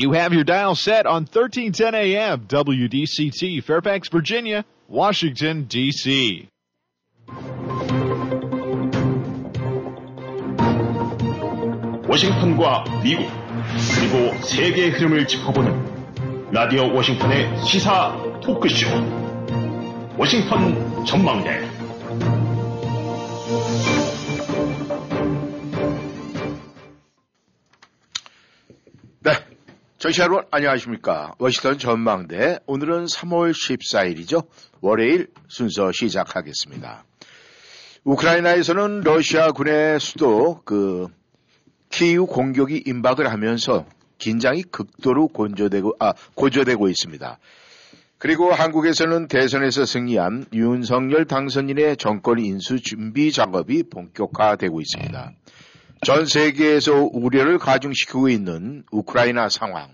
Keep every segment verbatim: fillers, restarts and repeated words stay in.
You have your dial set on thirteen ten A M, W D C T, Fairfax, Virginia, Washington, D C 워싱턴과 미국, 그리고 세계의 흐름을 짚어보는 라디오 워싱턴의 시사 토크쇼, 워싱턴 전망대. 네, 청취자 여러분 안녕하십니까. 워싱턴 전망대, 오늘은 삼월 십사일이죠. 월요일 순서 시작하겠습니다. 우크라이나에서는 러시아 군의 수도 그 키이우 공격이 임박을 하면서 긴장이 극도로 고조되고, 아, 고조되고 있습니다. 그리고 한국에서는 대선에서 승리한 윤석열 당선인의 정권 인수 준비 작업이 본격화되고 있습니다. 전 세계에서 우려를 가중시키고 있는 우크라이나 상황.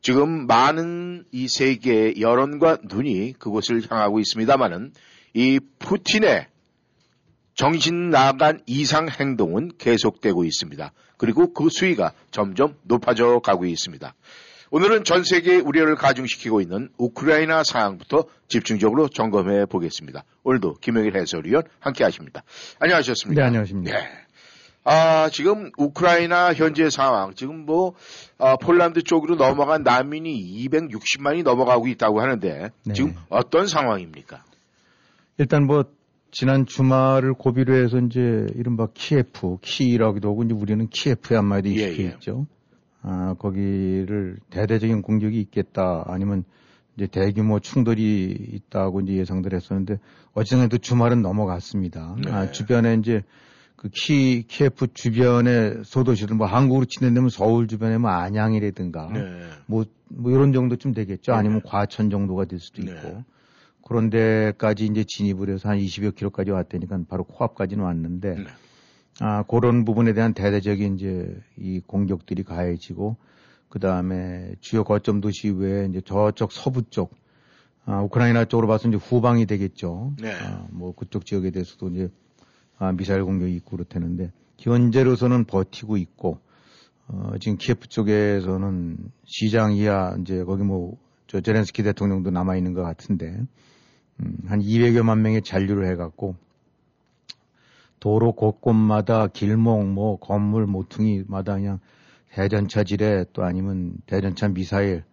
지금 많은 이 세계의 여론과 눈이 그곳을 향하고 있습니다만은 이 푸틴의 정신 나간 이상 행동은 계속되고 있습니다. 그리고 그 수위가 점점 높아져 가고 있습니다. 오늘은 전 세계의 우려를 가중시키고 있는 우크라이나 상황부터 집중적으로 점검해 보겠습니다. 오늘도 김영일 해설위원 함께 하십니다. 안녕하셨습니까? 네, 안녕하십니까. 네. 아, 지금 우크라이나 현재 상황, 지금 뭐, 아, 폴란드 쪽으로 넘어간 난민이 이백육십만이 넘어가고 있다고 하는데, 네. 지금 어떤 상황입니까? 일단 뭐, 지난 주말을 고비로 해서 이제 이른바 키예프, 키라고도 하고 이제 우리는 키예프에 한마디 익숙해 예, 예. 있죠. 아, 거기를 대대적인 공격이 있겠다, 아니면 이제 대규모 충돌이 있다고 이제 예상들 했었는데 어쨌든 또 주말은 넘어갔습니다. 네. 아, 주변에 이제 그 키 키예프 주변의 소도시들 뭐 한국으로 치는데면 서울 주변에 뭐 안양이라든가 네. 뭐, 뭐 이런 정도쯤 되겠죠. 아니면 네. 과천 정도가 될 수도 있고. 네. 그런 데까지 이제 진입을 해서 한 이십여 킬로미터까지 왔다니까 바로 코앞까지는 왔는데, 네. 아, 그런 부분에 대한 대대적인 이제 이 공격들이 가해지고, 그 다음에 주요 거점 도시 외에 이제 저쪽 서부 쪽, 아, 우크라이나 쪽으로 봐서 이제 후방이 되겠죠. 네. 아, 뭐 그쪽 지역에 대해서도 이제, 아, 미사일 공격이 있고 그렇다는데, 현재로서는 버티고 있고, 어, 지금 키예프 쪽에서는 시장 이하, 이제 거기 뭐, 저 젤렌스키 대통령도 남아있는 것 같은데, 음, 한 이백여만 명의 잔류를 해갖고, 도로 곳곳마다 길목, 뭐, 건물, 모퉁이마다 그냥 대전차 지뢰 또 아니면 대전차 미사일,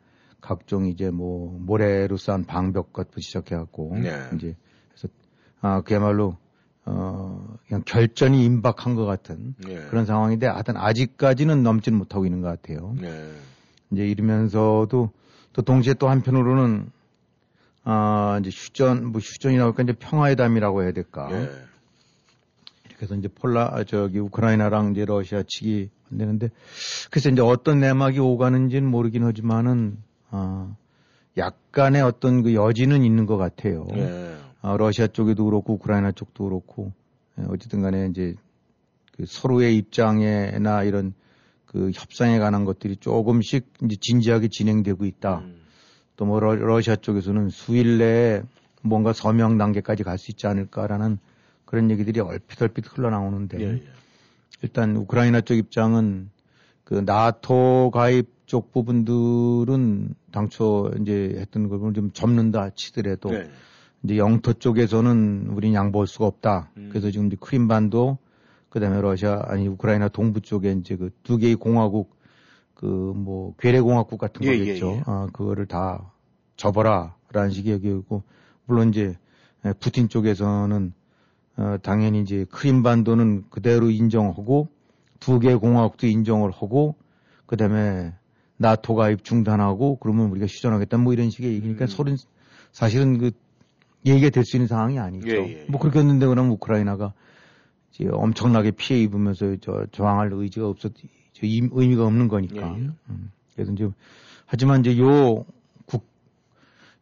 각종 이제 뭐, 모래로 쌓은 방벽부터 시작해갖고, 네. 이제, 그래서, 아, 그야말로, 어, 그냥 결전이 임박한 것 같은 네. 그런 상황인데, 하여튼 아직까지는 넘지는 못하고 있는 것 같아요. 네. 이제 이러면서도 또 동시에 또 한편으로는, 아, 이제 휴전, 뭐 휴전이라고 할까, 이제 평화회담이라고 해야 될까. 네. 이렇게 해서 이제 폴라, 저기, 우크라이나랑 이제 러시아 측이 안 되는데, 글쎄 이제 어떤 내막이 오가는지는 모르긴 하지만은, 아, 약간의 어떤 그 여지는 있는 것 같아요. 네. 아, 러시아 쪽에도 그렇고, 우크라이나 쪽도 그렇고, 어쨌든 간에 이제 그 서로의 입장에나 이런 그 협상에 관한 것들이 조금씩 이제 진지하게 진행되고 있다. 음. 또 뭐 러시아 쪽에서는 수일 내에 뭔가 서명 단계까지 갈 수 있지 않을까라는 그런 얘기들이 얼핏 얼핏 흘러나오는데 예, 예. 일단 우크라이나 쪽 입장은 그 나토 가입 쪽 부분들은 당초 이제 했던 걸 좀 접는다 치더라도 예, 예. 이제 영토 쪽에서는 우린 양보할 수가 없다. 음. 그래서 지금 이제 크림반도 그다음에 러시아 아니 우크라이나 동부 쪽에 이제 그 두 개의 공화국 그, 뭐, 괴뢰공화국 같은 예, 거겠죠. 예, 예. 아, 그거를 다 접어라. 라는 식의 여기고, 물론 이제, 푸틴 쪽에서는, 어, 당연히 이제 크림반도는 그대로 인정하고, 두 개의 공화국도 인정을 하고, 그 다음에 나토 가입 중단하고, 그러면 우리가 휴전하겠다. 뭐 이런 식의 얘기니까 음. 서른, 사실은 그, 얘기가 될 수 있는 상황이 아니죠. 예, 예. 뭐 그렇게 했는데 그러면 우크라이나가 이제 엄청나게 피해 입으면서 저, 저항할 의지가 없었, 의미가 없는 거니까. 예, 예. 음. 그래서 이제, 하지만 이제 요 국,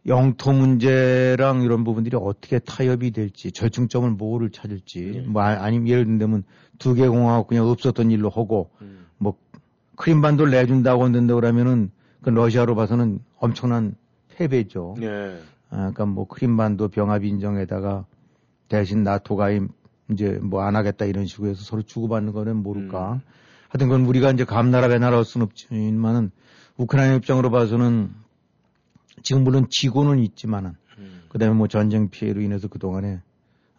영토 문제랑 이런 부분들이 어떻게 타협이 될지, 절충점을 뭐를 찾을지, 예. 뭐, 아니면 예를 들면 두 개 공화국 그냥 없었던 일로 하고, 음. 뭐, 크림반도를 내준다고 한다고 그러면은, 그 러시아로 봐서는 엄청난 패배죠. 예. 아, 그러니까 뭐, 크림반도 병합 인정에다가 대신 나토 가입 이제 뭐 안 하겠다 이런 식으로 해서 서로 주고받는 거는 모를까. 음. 하여튼 그건 우리가 이제 감나라 배나라 할 수는 없지만은 우크라이나 입장으로 봐서는 지금 물론 지고는 있지만은 음. 그다음에 뭐 전쟁 피해로 인해서 그 동안에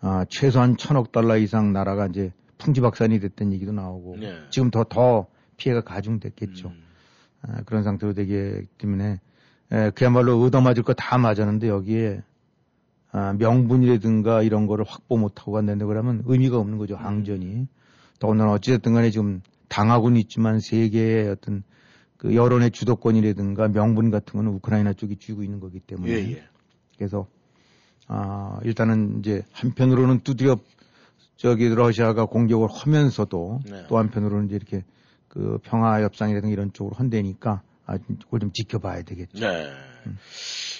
아, 최소한 천억 달러 이상 나라가 이제 풍지박산이 됐던 얘기도 나오고 네. 지금 더 더 피해가 가중됐겠죠. 음. 아, 그런 상태로 되기 때문에 에, 그야말로 얻어맞을 거 다 맞았는데 여기에 아, 명분이라든가 이런 거를 확보 못하고 간다는데 그러면 의미가 없는 거죠. 항전이. 음. 더군다나 어찌됐든 간에 지금 당하고는 있지만 세계의 어떤 그 여론의 주도권이라든가 명분 같은 거는 우크라이나 쪽이 쥐고 있는 거기 때문에. 예, 예. 그래서 아, 일단은 이제 한편으로는 두드려 저기 러시아가 공격을 하면서도 네. 또 한편으로는 이제 이렇게 그 평화 협상이라든가 이런 쪽으로 헌대니까 아, 그걸 좀 지켜봐야 되겠죠. 네. 음.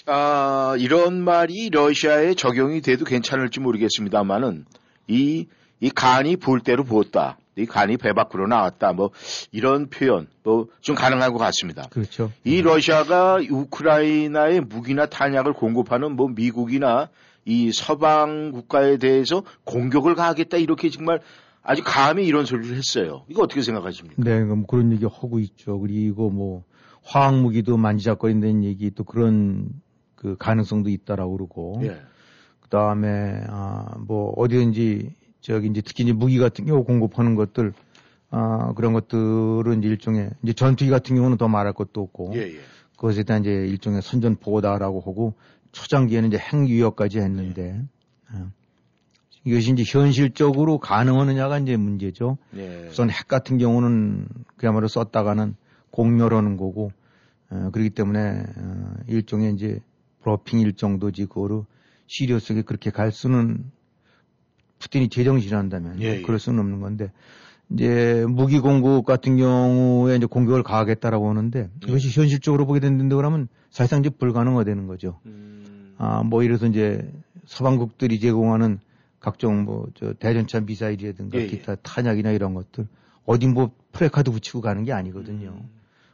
아, 이런 말이 러시아에 적용이 돼도 괜찮을지 모르겠습니다만은 이, 이 간이 볼 대로 부었다. 이 간이 배 밖으로 나왔다. 뭐 이런 표현 뭐 좀 가능한 것 같습니다. 그렇죠. 이 러시아가 우크라이나에 무기나 탄약을 공급하는 뭐 미국이나 이 서방 국가에 대해서 공격을 가하겠다 이렇게 정말 아주 감히 이런 소리를 했어요. 이거 어떻게 생각하십니까? 네, 그럼 그런 얘기 하고 있죠. 그리고 뭐 화학 무기도 만지작거린다는 얘기 또 그런 그 가능성도 있다라고 그러고. 예. 그다음에 아, 뭐 어디든지 저기 이제 특히 이제 무기 같은 경우 공급하는 것들 아, 그런 것들은 이제 일종의 이제 전투기 같은 경우는 더 말할 것도 없고. 예, 예. 그것에 대한 이제 일종의 선전포고다라고 하고 초장기에는 이제 핵 위협까지 했는데. 예. 아. 이것이 이제 현실적으로 가능하느냐가 이제 문제죠. 예. 우선 핵 같은 경우는 그야말로 썼다가는 공멸하는 거고, 어, 그렇기 때문에, 어, 일종의 이제 브러핑일 정도지, 그거를 시리어스하게 그렇게 갈 수는, 푸틴이 제정신을 한다면, 예, 예. 그럴 수는 없는 건데, 이제 무기 공급 같은 경우에 이제 공격을 가하겠다라고 하는데, 예. 이것이 현실적으로 보게 된다고 하면 사실상 이제 불가능화 되는 거죠. 음. 아, 뭐 이래서 이제 서방국들이 제공하는 각종 뭐, 저, 대전차 미사일이라든가 예, 기타 예. 탄약이나 이런 것들, 어디 뭐 프레카드 붙이고 가는 게 아니거든요. 음.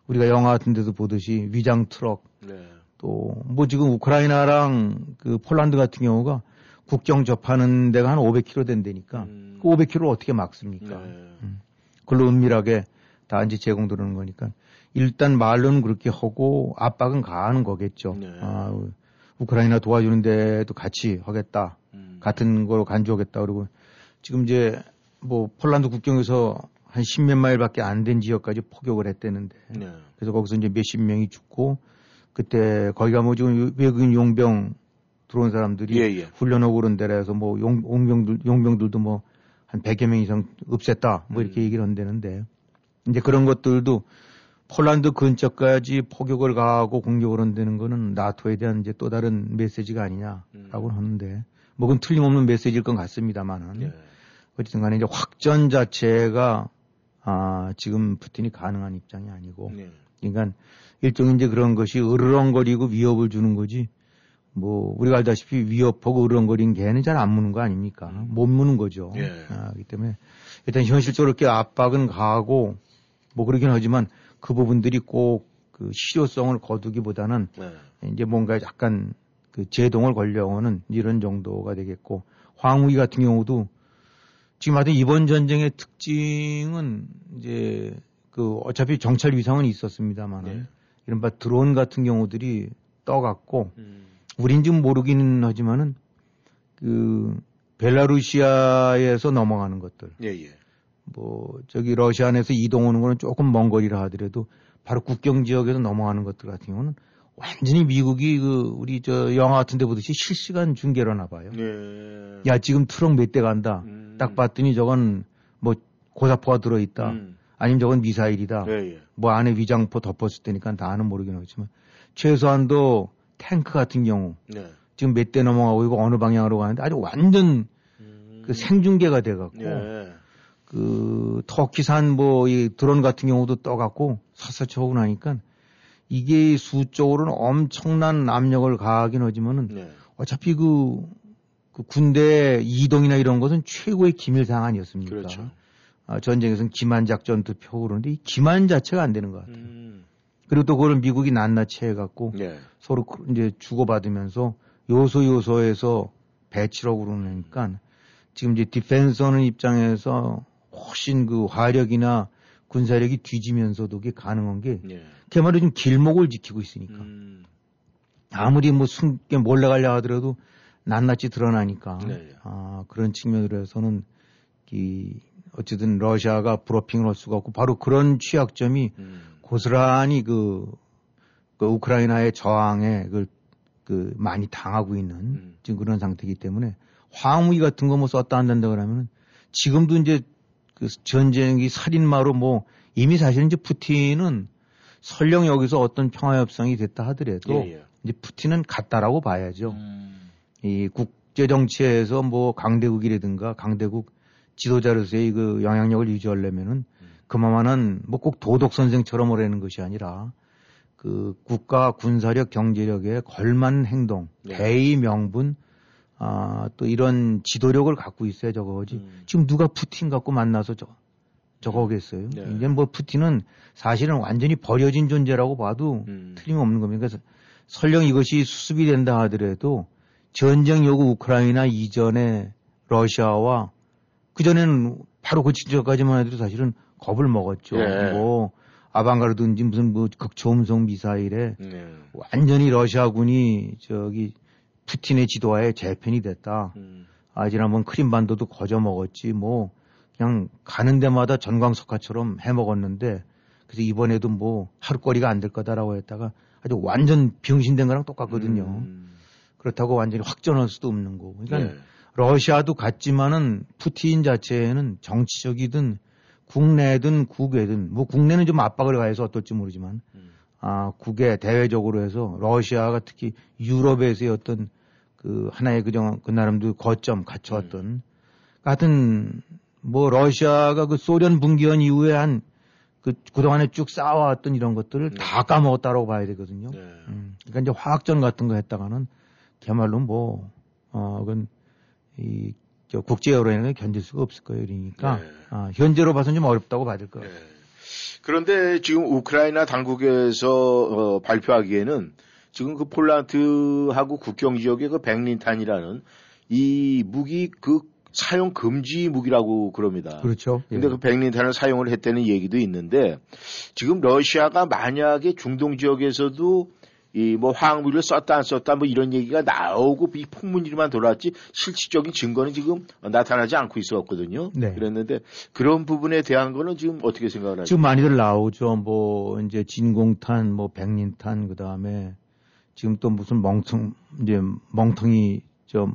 우리가 영화 같은 데도 보듯이 위장 트럭 네. 또 뭐 지금 우크라이나랑 그 폴란드 같은 경우가 국경 접하는 데가 한 오백 킬로미터 된다니까 음. 그 오백 킬로미터를 어떻게 막습니까? 네. 음. 그걸로 은밀하게 다 이제 제공되는 거니까 일단 말로는 그렇게 하고 압박은 가하는 거겠죠. 네. 아, 우크라이나 도와주는 데도 같이 하겠다. 음. 같은 거로 간주하겠다. 그리고 지금 이제 뭐 폴란드 국경에서 한 십몇 마일밖에 안 된 지역까지 포격을 했대는데 네. 그래서 거기서 이제 몇십 명이 죽고 그때 거기가 뭐 지금 외국인 용병 들어온 사람들이 예, 예. 훈련하고 그런 데라서 뭐 용, 용병들, 용병들도 뭐 한 백여 명 이상 없앴다 뭐 이렇게 음. 얘기를 한다는데 이제 그런 것들도 폴란드 근처까지 포격을 가하고 공격을 한다는 거는 나토에 대한 이제 또 다른 메시지가 아니냐라고 음. 하는데 뭐 그건 틀림없는 메시지일 건 같습니다만은 예. 어쨌든 간에 이제 확전 자체가 아, 지금 푸틴이 가능한 입장이 아니고. 네. 그러니까 일종의 이제 그런 것이 으르렁거리고 위협을 주는 거지. 뭐, 우리가 알다시피 위협하고 으르렁거린 개는 잘 안 무는 거 아닙니까? 음. 못 무는 거죠. 네. 아, 그렇기 때문에 일단 현실적으로 이렇게 압박은 가하고 뭐 그러긴 하지만 그 부분들이 꼭 그 실효성을 거두기보다는 네. 이제 뭔가 약간 그 제동을 걸려오는 이런 정도가 되겠고 황우기 같은 경우도 지금 하여튼 이번 전쟁의 특징은 이제 그 어차피 정찰 위성은 있었습니다만 네. 이른바 드론 같은 경우들이 떠갔고 음. 우린 지금 모르기는 하지만은 그 벨라루시아에서 넘어가는 것들 예, 예. 뭐 저기 러시아 안에서 이동하는 거는 조금 먼 거리라 하더라도 바로 국경 지역에서 넘어가는 것들 같은 경우는 완전히 미국이 그 우리 저 영화 같은 데 보듯이 실시간 중계를 하나 봐요. 예. 야 지금 트럭 몇 대 간다. 음. 딱 봤더니 저건 뭐 고사포가 들어있다. 음. 아니면 저건 미사일이다. 예, 예. 뭐 안에 위장포 덮었을 테니까 다는 모르긴 하지만 최소한도 탱크 같은 경우 예. 지금 몇 대 넘어가고 이거 어느 방향으로 가는데 아주 완전 음. 그 생중계가 돼갖고 예. 그 터키산 뭐 이 드론 같은 경우도 떠갖고 샅샅쳐오고 나니까 이게 수적으로는 엄청난 압력을 가하긴 하지만은 예. 어차피 그 그 군대 이동이나 이런 것은 최고의 기밀 상황이었습니까? 그렇죠. 아, 전쟁에서는 기만 작전 투표고 그러는데 이 기만 자체가 안 되는 것 같아요. 음. 그리고 또 그걸 미국이 낱낱이 해갖고 예. 서로 이제 주고받으면서 요소 요소에서 배치라고 그러니까 지금 이제 디펜서는 입장에서 훨씬 그 화력이나 군사력이 뒤지면서도 그게 가능한 게 예. 그야말로 지금 길목을 지키고 있으니까 음. 아무리 뭐 숨게 몰래가려 하더라도 낱낱이 드러나니까 네, 네. 아, 그런 측면으로 해서는 이, 어쨌든 러시아가 브로핑을 할 수가 없고 바로 그런 취약점이 음. 고스란히 그, 그 우크라이나의 저항에 그걸 그 많이 당하고 있는 음. 지금 그런 상태이기 때문에 화학무기 같은 거 뭐 썼다 한다 그러면 지금도 이제 그 전쟁이 살인마로 뭐 이미 사실은 이제 푸틴은 설령 여기서 어떤 평화협상이 됐다 하더라도 예, 예. 이제 푸틴은 갔다라고 봐야죠. 음. 이 국제정치에서 뭐 강대국이라든가 강대국 지도자로서의 그 영향력을 유지하려면은 음. 그만한 뭐 꼭 도덕선생처럼 오라는 것이 아니라 그 국가 군사력 경제력에 걸맞는 행동, 예. 대의 명분, 아, 또 이런 지도력을 갖고 있어야 저거지. 음. 지금 누가 푸틴 갖고 만나서 저, 저거겠어요? 네. 이제 뭐 푸틴은 사실은 완전히 버려진 존재라고 봐도 음. 틀림없는 겁니다. 그래서 설령 이것이 수습이 된다 하더라도 전쟁 요구 우크라이나 이전에 러시아와 그전에는 바로 그 직전까지만 해도 사실은 겁을 먹었죠. 네. 뭐 아방가르드인지 무슨 뭐 극초음속 미사일에 네. 완전히 러시아군이 저기 푸틴의 지도하에 재편이 됐다. 음. 아, 지난번 크림반도도 거저 먹었지. 뭐 그냥 가는 데마다 전광석화처럼 해먹었는데 그래서 이번에도 뭐 하루거리가 안 될 거다라고 했다가 아주 완전 병신된 거랑 똑같거든요. 음. 그렇다고 완전히 확전할 수도 없는 거고. 그러니까 네. 러시아도 같지만은 푸틴 자체는 정치적이든 국내든 국외든 뭐 국내는 좀 압박을 가해서 어떨지 모르지만 음. 아, 국외 대외적으로 해서 러시아가 특히 유럽에서의 어떤 그 하나의 그정 그 나름대로 거점 갖춰왔던 음. 하여튼 뭐 러시아가 그 소련 분기원 이후에 한 그 그동안에 쭉 쌓아왔던 이런 것들을 네. 다 까먹었다라고 봐야 되거든요. 네. 음. 그러니까 이제 화학전 같은 거 했다가는 그야말로 뭐 어 그건 이 국제 여론에 견딜 수가 없을 거예요. 그러니까 네. 아, 현재로 봐서는 좀 어렵다고 봐야 될 거예요. 네. 그런데 지금 우크라이나 당국에서 어, 발표하기에는 지금 그 폴란드하고 국경 지역의 그 백린탄이라는 이 무기 그 사용 금지 무기라고 그럽니다. 그렇죠. 근데 예. 그 백린탄을 사용을 했다는 얘기도 있는데 지금 러시아가 만약에 중동 지역에서도 이 뭐 화학무기를 썼다 안 썼다 뭐 이런 얘기가 나오고 이 풍문일만 돌았지 실질적인 증거는 지금 나타나지 않고 있었거든요. 네. 그랬는데 그런 부분에 대한 거는 지금 어떻게 생각을 하세요? 지금 많이들 나오죠. 뭐 이제 진공탄, 뭐 백린탄 그 다음에 지금 또 무슨 멍텅 이제 멍텅이 좀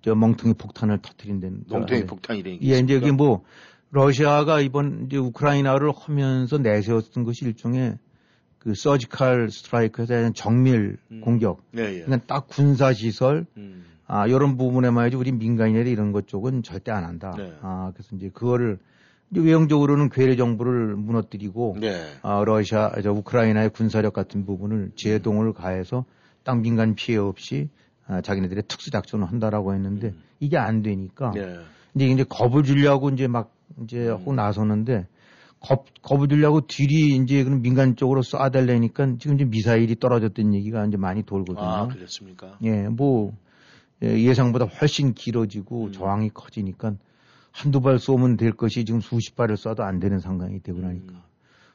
저 멍텅이 폭탄을 터뜨린다는. 멍텅이 네. 폭탄이라는 게. 예, 이제 이게 뭐 러시아가 이번 이제 우크라이나를 하면서 내세웠던 것이 일종의 그 서지컬 스트라이크에서 정밀 음. 공격, 네, 예. 그러니까 딱 군사 시설, 음. 아 이런 부분에만 해야지 우리 민간인들이 이런 것 쪽은 절대 안 한다. 네. 아 그래서 이제 그거를 이제 외형적으로는 괴뢰 정부를 무너뜨리고, 네. 아 러시아, 저 우크라이나의 군사력 같은 부분을 제동을 가해서 딱 민간 피해 없이 아, 자기네들의 특수 작전을 한다라고 했는데 음. 이게 안 되니까 네. 이제 이제 겁을 주려고 이제 막 이제 음. 혹 나서는데. 겁, 겁을 주려고 뒤리 이제 그런 민간 쪽으로 쏴달라니까 지금 이제 미사일이 떨어졌던 얘기가 이제 많이 돌거든요. 아, 그렇습니까? 예, 뭐 예상보다 훨씬 길어지고 음. 저항이 커지니까 한두 발 쏘면 될 것이 지금 수십 발을 쏴도 안 되는 상황이 되고 나니까. 음.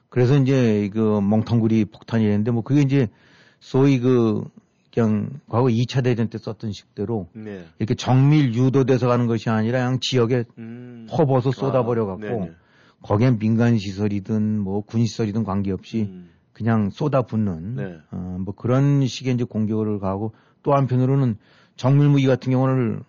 그래서 이제 그 멍텅구리 폭탄이랬는데 뭐 그게 이제 소위 그 그냥 과거 이 차 대전 때 썼던 식대로 네. 이렇게 정밀 유도돼서 가는 것이 아니라 그냥 지역에 음. 퍼버서 쏟아버려 갖고 아, 거기엔 민간 시설이든 뭐 군 시설이든 관계없이 음. 그냥 쏟아붓는 네. 어, 뭐 그런 식의 이제 공격을 가하고 또 한편으로는 정밀 무기 같은 경우는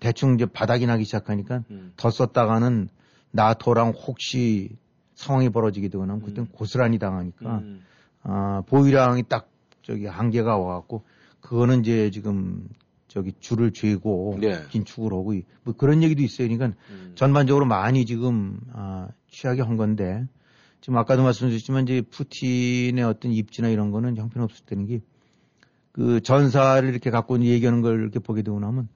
대충 이제 바닥이 나기 시작하니까 음. 더 썼다가는 나토랑 혹시 상황이 벌어지게 되거나 음. 그때는 고스란히 당하니까 음. 어, 보유량이 딱 저기 한계가 와갖고 그거는 이제 지금 저기 줄을 죄고 네. 긴축을 하고 뭐 그런 얘기도 있어요. 그러니까 음. 전반적으로 많이 지금 아, 취하게 한 건데 지금 아까도 말씀드렸지만 이제 푸틴의 어떤 입지나 이런 거는 형편없을 때는 게 그 전사를 이렇게 갖고 얘기하는 걸 이렇게 보게 되고 나면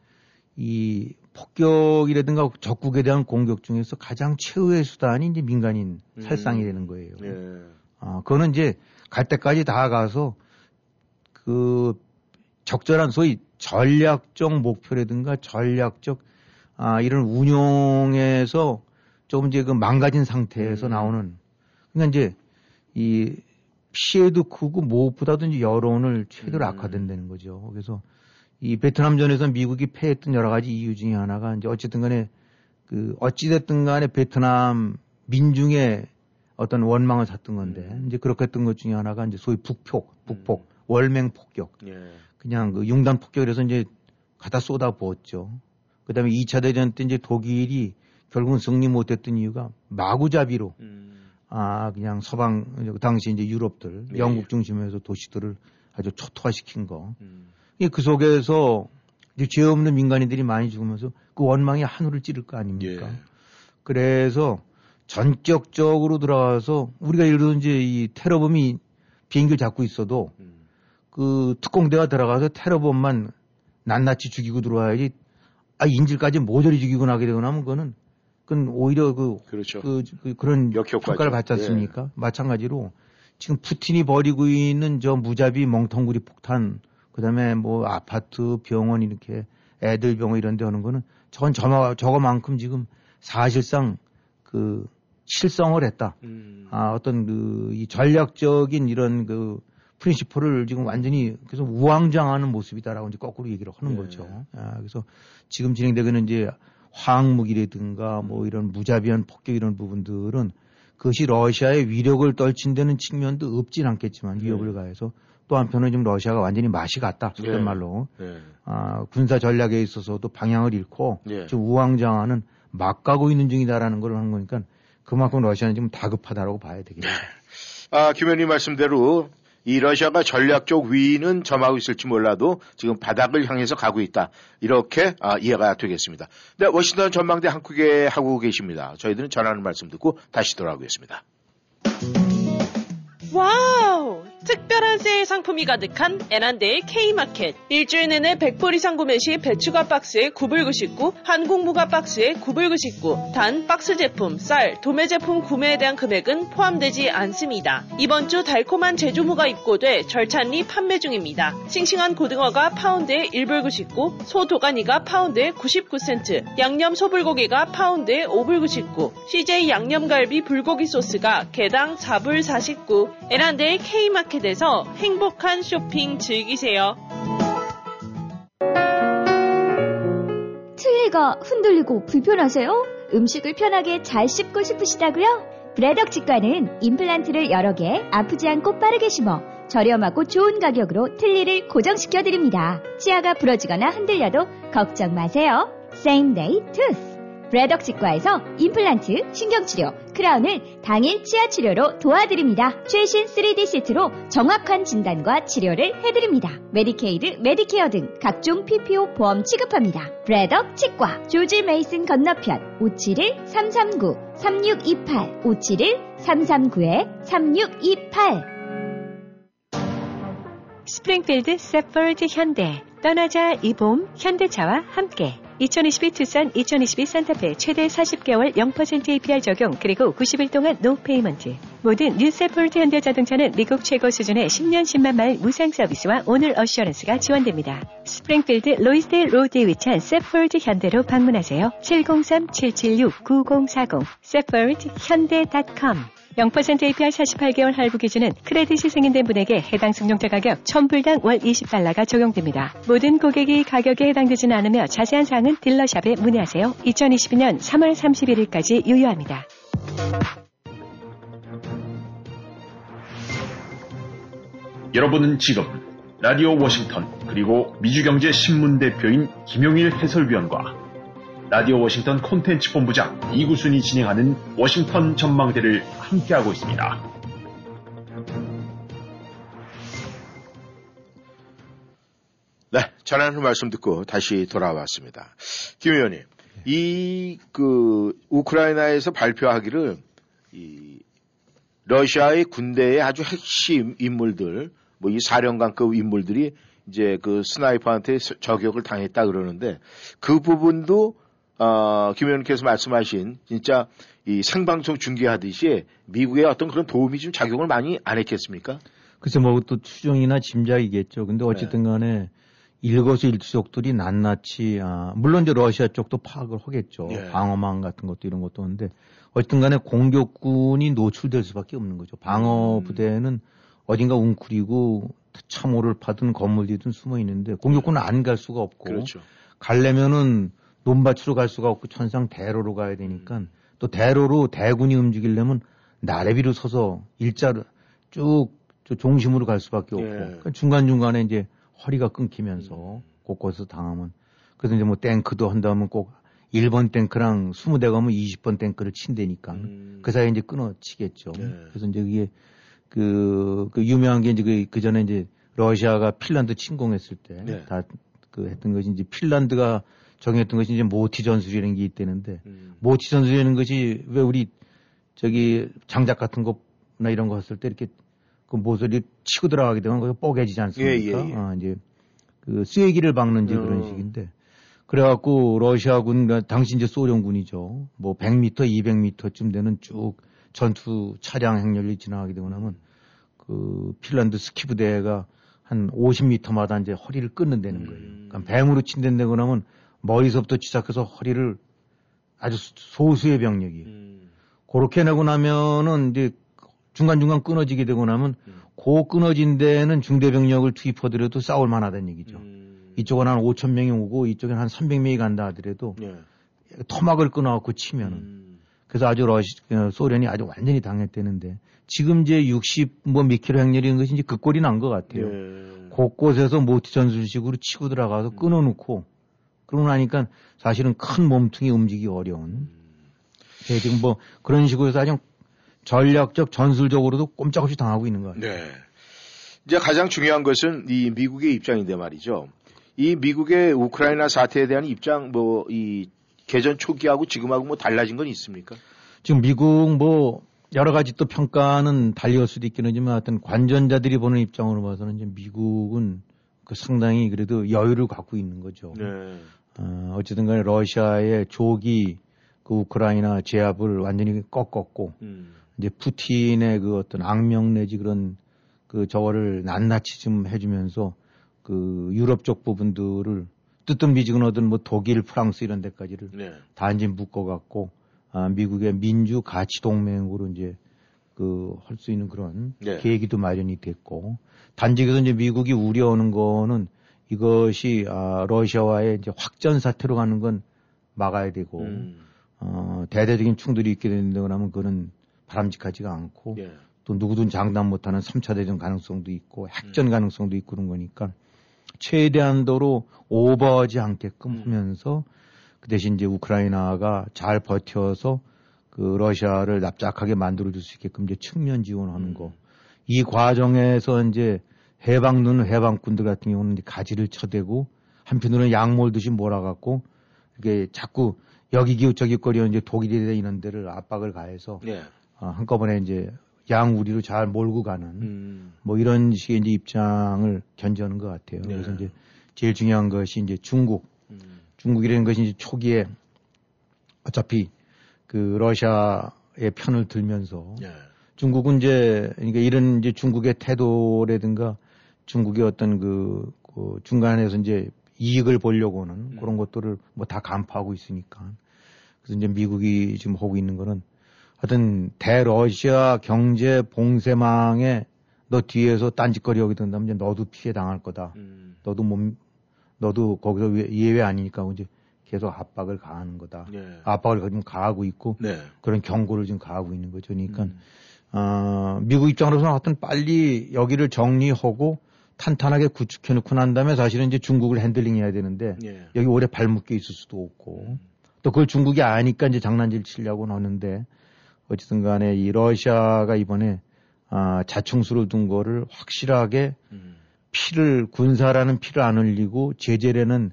이 폭격이라든가 적국에 대한 공격 중에서 가장 최후의 수단이 이제 민간인 음. 살상이 되는 거예요. 네. 아, 그거는 이제 갈 때까지 다 가서 그 적절한 소위 전략적 목표라든가 전략적 아 이런 운용에서 조금 이제 그 망가진 상태에서 음. 나오는 그러니까 이제 이 피해도 크고 무엇보다도 이제 여론을 최대로 음. 악화된다는 거죠. 그래서 이 베트남전에서 미국이 패했던 여러 가지 이유 중에 하나가 이제 어쨌든 간에 그 어찌됐든 간에 베트남 민중의 어떤 원망을 샀던 건데 음. 이제 그렇게 했던 것 중에 하나가 이제 소위 북폭, 북폭, 음. 월맹 폭격, 예. 그냥 그 융단 폭격이라서 이제 갖다 쏟아 부었죠. 그 다음에 이 차 대전 때 이제 독일이 결국은 승리 못했던 이유가 마구잡이로 음. 아 그냥 서방 당시 이제 유럽들 예. 영국 중심에서 도시들을 아주 초토화시킨 거. 음. 그 속에서 이제 죄 없는 민간인들이 많이 죽으면서 그 원망이 하늘을 찌를 거 아닙니까? 예. 그래서 전격적으로 들어가서 우리가 예를 들어 이제 이 테러범이 비행기를 잡고 있어도 음. 그 특공대가 들어가서 테러범만 낱낱이 죽이고 들어와야지 아 인질까지 모조리 죽이고 나게 되고 나면 그거는 그건 오히려 그, 그렇죠. 그, 그 그런 역효과를 받지 않습니까? 예. 마찬가지로 지금 푸틴이 벌이고 있는 저 무자비 멍텅구리 폭탄 그다음에 뭐 아파트, 병원 이렇게 애들 병원 이런 데 하는 거는 저건 저마, 저거만큼 지금 사실상 그 실성을 했다. 음. 아, 어떤 그 이 전략적인 이런 그 프린시플을 지금 완전히 그래서 우왕좌왕하는 모습이다라고 이제 거꾸로 얘기를 하는 네. 거죠. 아, 그래서 지금 진행되고 있는 이제 화학무기라든가 뭐 이런 무자비한 폭격 이런 부분들은 그것이 러시아의 위력을 떨친다는 측면도 없진 않겠지만 위협을 네. 가해서 또 한편은 지금 러시아가 완전히 맛이 갔다. 그런 네. 말로. 네. 아, 군사 전략에 있어서도 방향을 잃고 네. 지금 우왕좌왕하는 막 가고 있는 중이다라는 걸 하는 거니까 그만큼 러시아는 지금 다급하다라고 봐야 되겠죠. 아, 김 의원님 말씀대로 이 러시아가 전략적 위는 점하고 있을지 몰라도 지금 바닥을 향해서 가고 있다. 이렇게 아, 이해가 되겠습니다. 네, 워싱턴 전망대 한국에 하고 계십니다. 저희들은 전하는 말씀 듣고 다시 돌아오겠습니다. 와우! 특별한 세일 상품이 가득한 애난데의 K마켓. 일주일 내내 백 불 이상 구매 시 배추가 박스에 구 불 구십구, 한국무가 박스에 구 불 구십구. 단 박스 제품, 쌀, 도매 제품 구매에 대한 금액은 포함되지 않습니다. 이번 주 달콤한 제조무가 입고돼 절찬리 판매 중입니다. 싱싱한 고등어가 파운드에 일 불 구십구, 소 도가니가 파운드에 구십구 센트, 양념 소불고기가 파운드에 오 불 구십구, 씨제이 양념갈비 불고기 소스가 개당 사 불 사십구. 애난데의 K마켓 에서 행복한 쇼핑 즐기세요. 트레이가 흔들리고 불편하세요? 음식을 편하게 잘 씹고 싶으시다고요? 브래덕 치과는 임플란트를 여러 개 아프지 않고 빠르게 심어 저렴하고 좋은 가격으로 틀니를 고정시켜드립니다. 치아가 부러지거나 흔들려도 걱정 마세요. Same day tooth. 브래덕 치과에서 임플란트, 신경치료, 크라운을 당일 치아치료로 도와드립니다. 최신 쓰리디 시트로 정확한 진단과 치료를 해드립니다. 메디케이드, 메디케어 등 각종 피피오 보험 취급합니다. 브래덕 치과, 조지 메이슨 건너편 오칠일 삼삼구 삼육이팔 오칠일 삼삼구 삼육이팔. 스프링필드 세퍼드 현대, 떠나자 이 봄 현대차와 함께. 이천이십이 투싼, 이천이십이 산타페 최대 사십 개월 영 퍼센트 에이피알 적용, 그리고 구십 일 동안 노 페이먼트. 모든 뉴 세포르트 현대자동차는 미국 최고 수준의 십 년 십만 마일 무상 서비스와 오늘 어슈어런스가 지원됩니다. 스프링필드 로이스데일 로드에 위치한 세포르트 현대로 방문하세요. 칠공삼 칠칠육 구공사공 세포르트 현대 닷 컴. 영 퍼센트 에이피알 사십팔 개월 할부 기준은 크레딧이 승인된 분에게 해당 승용차 가격 천 불당 월 이십 달러가 적용됩니다. 모든 고객이 가격에 해당되지는 않으며 자세한 사항은 딜러샵에 문의하세요. 이천이십이 년 삼월 삼십일 일까지 유효합니다. 여러분은 지금 라디오 워싱턴 그리고 미주경제신문 대표인 김용일 해설위원과 라디오 워싱턴 콘텐츠 본부장 이구순이 진행하는 워싱턴 전망대를 함께하고 있습니다. 네, 전하는 말씀 듣고 다시 돌아왔습니다. 김 의원님, 네. 이 그 우크라이나에서 발표하기를 이 러시아의 군대의 아주 핵심 인물들, 뭐 이 사령관급 인물들이 이제 그 스나이퍼한테 저격을 당했다 그러는데 그 부분도 어, 김 의원님께서 말씀하신 진짜 이 생방송 중계하듯이 미국의 어떤 그런 도움이 좀 작용을 많이 안 했겠습니까? 글쎄 뭐 또 추정이나 짐작이겠죠. 근데 어쨌든 간에 일거수일투족들이 낱낱이 아, 물론 이제 러시아 쪽도 파악을 하겠죠. 예. 방어망 같은 것도 이런 것도 하는데 어쨌든 간에 공격군이 노출될 수밖에 없는 거죠. 방어부대는 음. 어딘가 웅크리고 참호를 파든 건물이든 숨어 있는데 공격군은 네. 안 갈 수가 없고 그렇죠. 가려면은 논밭으로 갈 수가 없고 천상 대로로 가야 되니까 음. 또 대로로 대군이 움직이려면 나래비로 서서 일자로 쭉 중심으로 갈 수밖에 없고 예. 그러니까 중간중간에 이제 허리가 끊기면서 음. 곳곳에서 당하면 그래서 이제 뭐 탱크도 한다면 꼭 일 번 탱크랑 이십 대 가면 이십 번 탱크를 친다니까 음. 그 사이에 이제 끊어치겠죠. 예. 그래서 이제 이게 그, 그, 유명한 게 이제 그, 그 전에 이제 러시아가 핀란드 침공했을 때 네. 다 그 했던 것이 이제 핀란드가 정했던 것이 이제 모티 전술이라는 게 있다는데 음. 모티 전술이라는 것이 왜 우리 저기 장작 같은 거나 이런 거 했을 때 이렇게 그 모서리 치고 들어가게 되면 거기서 뽀개지지 않습니까? 예, 예, 예. 아, 이제 그 쐐기를 박는지 음. 그런 식인데 그래갖고 러시아군, 당시 이제 소련군이죠. 뭐 백 미터, 이백 미터쯤 되는 쭉 전투 차량 행렬이 지나가게 되고 나면 그 핀란드 스키 부대가 한 오십 미터마다 이제 허리를 끊는다는 거예요. 그러니까 뱀으로 친댄다고 나면 머리서부터 시작해서 허리를 아주 소수의 병력이. 음. 그렇게 내고 나면은 이제 중간중간 끊어지게 되고 나면 음. 그 끊어진 데는 중대병력을 투입하더라도 싸울 만하다는 얘기죠. 음. 이쪽은 한 오천 명이 오고 이쪽은 한 삼백 명이 간다 하더라도 예. 토막을 끊어갖고 치면은 음. 그래서 아주 러시, 소련이 아주 완전히 당했다는데 지금 이제 육십 몇 킬로 행렬인 것이 이제 그 꼴이 난 것 같아요. 예. 곳곳에서 모티 전술식으로 치고 들어가서 끊어놓고 그러고 나니까 사실은 큰 몸통이 움직이기 어려운. 예, 지금 뭐 그런 식으로 해서 아주 전략적 전술적으로도 꼼짝없이 당하고 있는 것 같아요. 네. 이제 가장 중요한 것은 이 미국의 입장인데 말이죠. 이 미국의 우크라이나 사태에 대한 입장 뭐 이 개전 초기하고 지금하고 뭐 달라진 건 있습니까? 지금 미국 뭐 여러 가지 또 평가는 달리할 수도 있긴 하지만 하여튼 관전자들이 보는 입장으로 봐서는 이제 미국은 그 상당히 그래도 여유를 갖고 있는 거죠. 네. 어, 어쨌든 간에 러시아의 조기 그 우크라이나 제압을 완전히 꺾었고 음. 이제 푸틴의 그 어떤 악명 내지 그런 그 저거를 낱낱이 좀 해주면서 그 유럽 쪽 부분들을 뜻든 미지근 얻은 뭐 독일, 프랑스 이런 데까지를 네. 다 이제 묶어갖고 아, 미국의 민주 가치 동맹으로 이제 그 할 수 있는 그런 네. 계기도 마련이 됐고 단지 그래서 이제 미국이 우려하는 거는 이것이 아, 러시아와의 이제 확전 사태로 가는 건 막아야 되고 음. 어, 대대적인 충돌이 있게 된다고 하면 그거는 바람직하지가 않고 네. 또 누구든 장담 못하는 삼 차 대전 가능성도 있고 핵전 음. 가능성도 있고 그런 거니까. 최대한도로 오버하지 않게끔 음. 하면서 그 대신 이제 우크라이나가 잘 버텨서 그 러시아를 납작하게 만들어줄 수 있게끔 이제 측면 지원하는 음. 거. 이 과정에서 이제 해방눈 해방꾼들 같은 경우는 이제 가지를 쳐대고 한편으로는 약몰듯이 몰아갖고 이게 자꾸 여기 기웃 저기 거리는 이제 독일이나 이런 데를 압박을 가해서 예. 어, 한꺼번에 이제 양우리로 잘 몰고 가는 음. 뭐 이런 식의 이제 입장을 견제하는 것 같아요. 네. 그래서 이제 제일 중요한 것이 이제 중국, 음. 중국이라는 것이 이제 초기에 어차피 그 러시아의 편을 들면서 네. 중국은 이제 그러니까 이런 이제 중국의 태도라든가 중국의 어떤 그, 그 중간에서 이제 이익을 보려고 하는 음. 그런 것들을 뭐 다 간파하고 있으니까 그래서 이제 미국이 지금 하고 있는 거는. 하여튼 대러시아 경제 봉쇄망에 너 뒤에서 딴짓거리 하게 된다면 이제 너도 피해 당할 거다. 음. 너도 몸, 너도 거기서 예외 아니니까 이제 계속 압박을 가하는 거다. 네. 압박을 지금 가하고 있고 네. 그런 경고를 지금 가하고 있는 거죠. 그러니까 음. 어, 미국 입장으로서는 하여튼 빨리 여기를 정리하고 탄탄하게 구축해 놓고 난 다음에 사실은 이제 중국을 핸들링해야 되는데 네. 여기 오래 발묶여 있을 수도 없고 음. 또 그걸 중국이 아니까 이제 장난질 치려고는 하는데. 어쨌든 간에 이 러시아가 이번에 아, 자충수를 둔 거를 확실하게 음. 피를, 군사라는 피를 안 흘리고 제재라는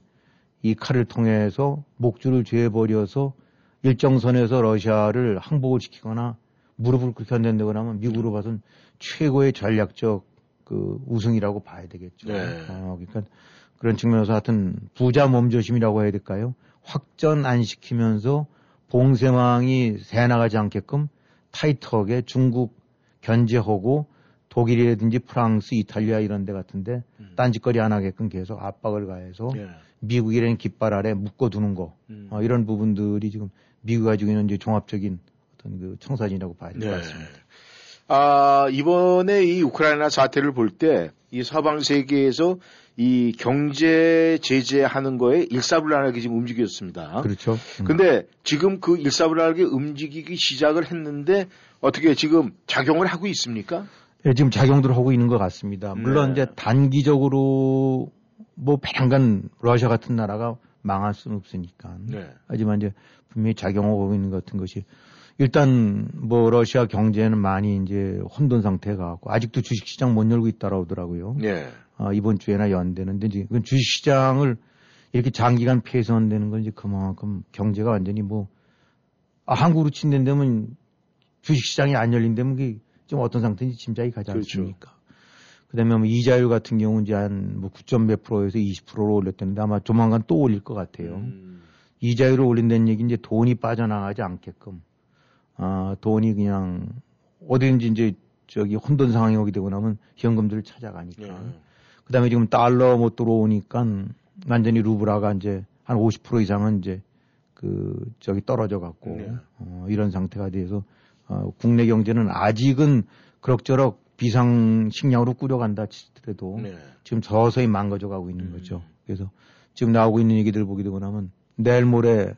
이 칼을 통해서 목줄을 죄버려서 일정선에서 러시아를 항복을 시키거나 무릎을 꿇게 한다거나 하면 미국으로 봐서는 최고의 전략적 그 우승이라고 봐야 되겠죠. 네. 어, 그러니까 그런 측면에서 하여튼 부자 몸조심이라고 해야 될까요? 확전 안 시키면서 봉쇄망이 새나가지 않게끔 타이트하게 중국 견제하고 독일이라든지 프랑스, 이탈리아 이런 데 같은데 음. 딴짓거리 안 하게끔 계속 압박을 가해서 예. 미국이라는 깃발 아래 묶어두는 거 음. 어, 이런 부분들이 지금 미국 가지고 있는 이제 종합적인 어떤 그 청사진이라고 봐야 될 것 네. 같습니다. 아, 이번에 이 우크라이나 사태를 볼 때 이 서방 세계에서 이 경제 제재하는 거에 일사불란하게 지금 움직였습니다. 그렇죠. 음. 근데 지금 그 일사불란하게 움직이기 시작을 했는데 어떻게 지금 작용을 하고 있습니까? 예, 지금 작용들 하고 있는 것 같습니다. 물론 네. 이제 단기적으로 뭐 배란간 러시아 같은 나라가 망할 수는 없으니까. 네. 하지만 이제 분명히 작용하고 있는 것 같은 것이 일단 뭐 러시아 경제는 많이 이제 혼돈 상태가 있고 아직도 주식시장 못 열고 있다라고 하더라고요. 네. 아, 이번 주에나 연대는데 이제 주식시장을 이렇게 장기간 폐쇄한다는 건 이제 그만큼 경제가 완전히 뭐 아, 한국으로 친다면 주식시장이 안 열린다면 그게 좀 어떤 상태인지 짐작이 가지 않습니까? 그렇죠. 그다음에 뭐 이자율 같은 경우는 이제 한 뭐 구 점 몇 퍼센트에서 이십 퍼센트로 올렸던데 아마 조만간 또 올릴 것 같아요. 음. 이자율을 올린다는 얘기 이제 돈이 빠져나가지 않게끔 아, 돈이 그냥 어디든지 이제 저기 혼돈 상황이 오게 되고 나면 현금들을 찾아가니까. 예. 그다음에 지금 달러 못 들어오니까 완전히 루브라가 이제 한 오십 퍼센트 이상은 이제 그 저기 떨어져 갖고 예. 어, 이런 상태가 돼서. 어, 국내 경제는 아직은 그럭저럭 비상 식량으로 꾸려간다 치더라도 네. 지금 서서히 망가져가고 있는 음. 거죠. 그래서 지금 나오고 있는 얘기들 보게 되고 나면 내일 모레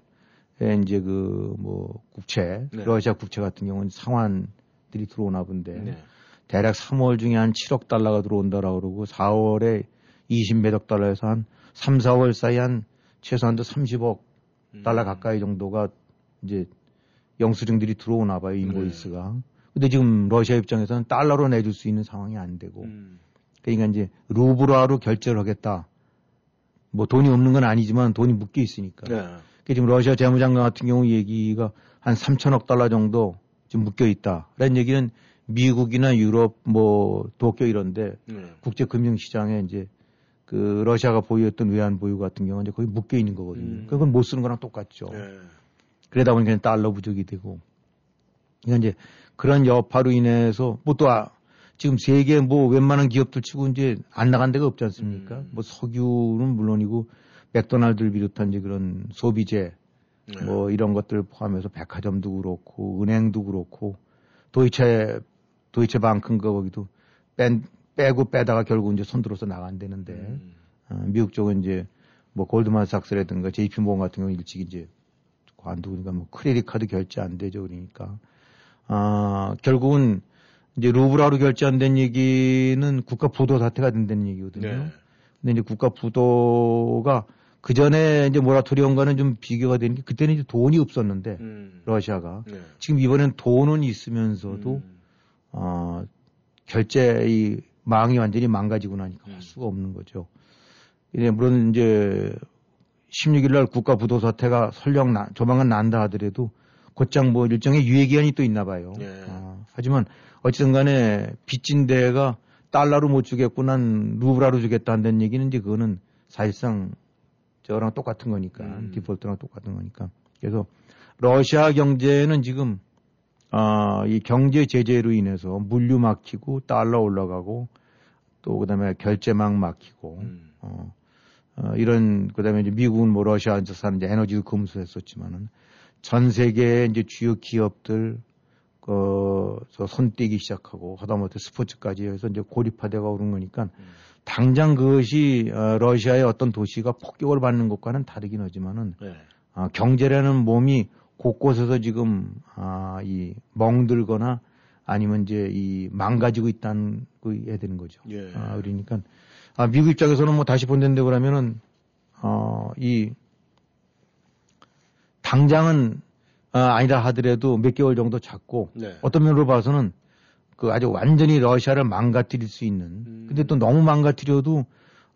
이제 그 뭐 국채 네. 러시아 국채 같은 경우는 상환들이 들어오나 본데 네. 대략 삼월 중에 한 칠억 달러가 들어온다라고 그러고 사월에 이십 몇억 달러에서 한 삼, 사월 사이 한 최소한도 삼십억 달러 가까이 정도가 이제 영수증들이 들어오나 봐요, 인보이스가. 네. 근데 지금 러시아 입장에서는 달러로 내줄 수 있는 상황이 안 되고. 음. 그러니까 이제 루브라로 결제를 하겠다. 뭐 돈이 없는 건 아니지만 돈이 묶여 있으니까. 네. 그러니까 지금 러시아 재무장관 같은 경우 얘기가 한 삼천억 달러 정도 지금 묶여 있다. 라는 얘기는 미국이나 유럽, 뭐 도쿄 이런데 네. 국제금융시장에 이제 그 러시아가 보유했던 외환 보유 같은 경우는 이제 거의 묶여 있는 거거든요. 음. 그건 못 쓰는 거랑 똑같죠. 네. 그러다 보니까 달러 부족이 되고. 그러니까 이제 그런 여파로 인해서 뭐 또 아, 지금 세계 뭐 웬만한 기업들 치고 이제 안 나간 데가 없지 않습니까? 음. 뭐 석유는 물론이고 맥도날드를 비롯한 이제 그런 소비재 네. 뭐 이런 것들을 포함해서 백화점도 그렇고 은행도 그렇고 도이체, 도이체방크인 거 거기도 뺀, 빼고 빼다가 결국 이제 손들어서 나간다는데 음. 어, 미국 쪽은 이제 뭐 골드만삭스라든가 제이피모건 같은 경우는 일찍 이제 관두고 그러니까 뭐 크레딧 카드 결제 안 되죠. 그러니까 아, 결국은 이제 루브라로 결제 안 된 얘기는 국가 부도 사태가 된다는 얘기거든요. 네. 근데 이제 국가 부도가 그 전에 이제 모라토리엄과는 좀 비교가 되는 게 그때는 이제 돈이 없었는데 음. 러시아가 네. 지금 이번엔 돈은 있으면서도 음. 어, 결제의 망이 완전히 망가지고 나니까 음. 할 수가 없는 거죠. 물론 이제 십육 일 날 국가 부도 사태가 설령 나, 조만간 난다 하더라도 곧장 뭐 일정의 유예 기한이 또 있나 봐요. 예. 아, 하지만 어쨌든 간에 빚진 데가 달러로 못 주겠고 난 루브라로 주겠다 한다는 얘기는 이제 그거는 사실상 저랑 똑같은 거니까 음. 디폴트랑 똑같은 거니까. 그래서 러시아 경제는 지금 아, 이 경제 제재로 인해서 물류 막히고 달러 올라가고 또 그다음에 결제망 막히고. 음. 어. 어, 이런, 그 다음에 이제 미국은 뭐 러시아에서 사는 이제 에너지도 금수했었지만은 전 세계의 이제 주요 기업들, 어, 저 손 떼기 시작하고 하다못해 스포츠까지 해서 이제 고립화되가 오는 거니까 음. 당장 그것이 어, 러시아의 어떤 도시가 폭격을 받는 것과는 다르긴 하지만은 네. 어, 경제라는 몸이 곳곳에서 지금, 아, 이 멍들거나 아니면 이제 이 망가지고 있다는 거 해야 되는 거죠. 예. 아, 그러니까. 아, 미국 입장에서는 뭐 다시 본댄데 그러면은, 어, 이, 당장은, 아, 아니다 하더라도 몇 개월 정도 잡고, 네. 어떤 면으로 봐서는 그 아주 완전히 러시아를 망가뜨릴 수 있는, 음. 근데 또 너무 망가뜨려도,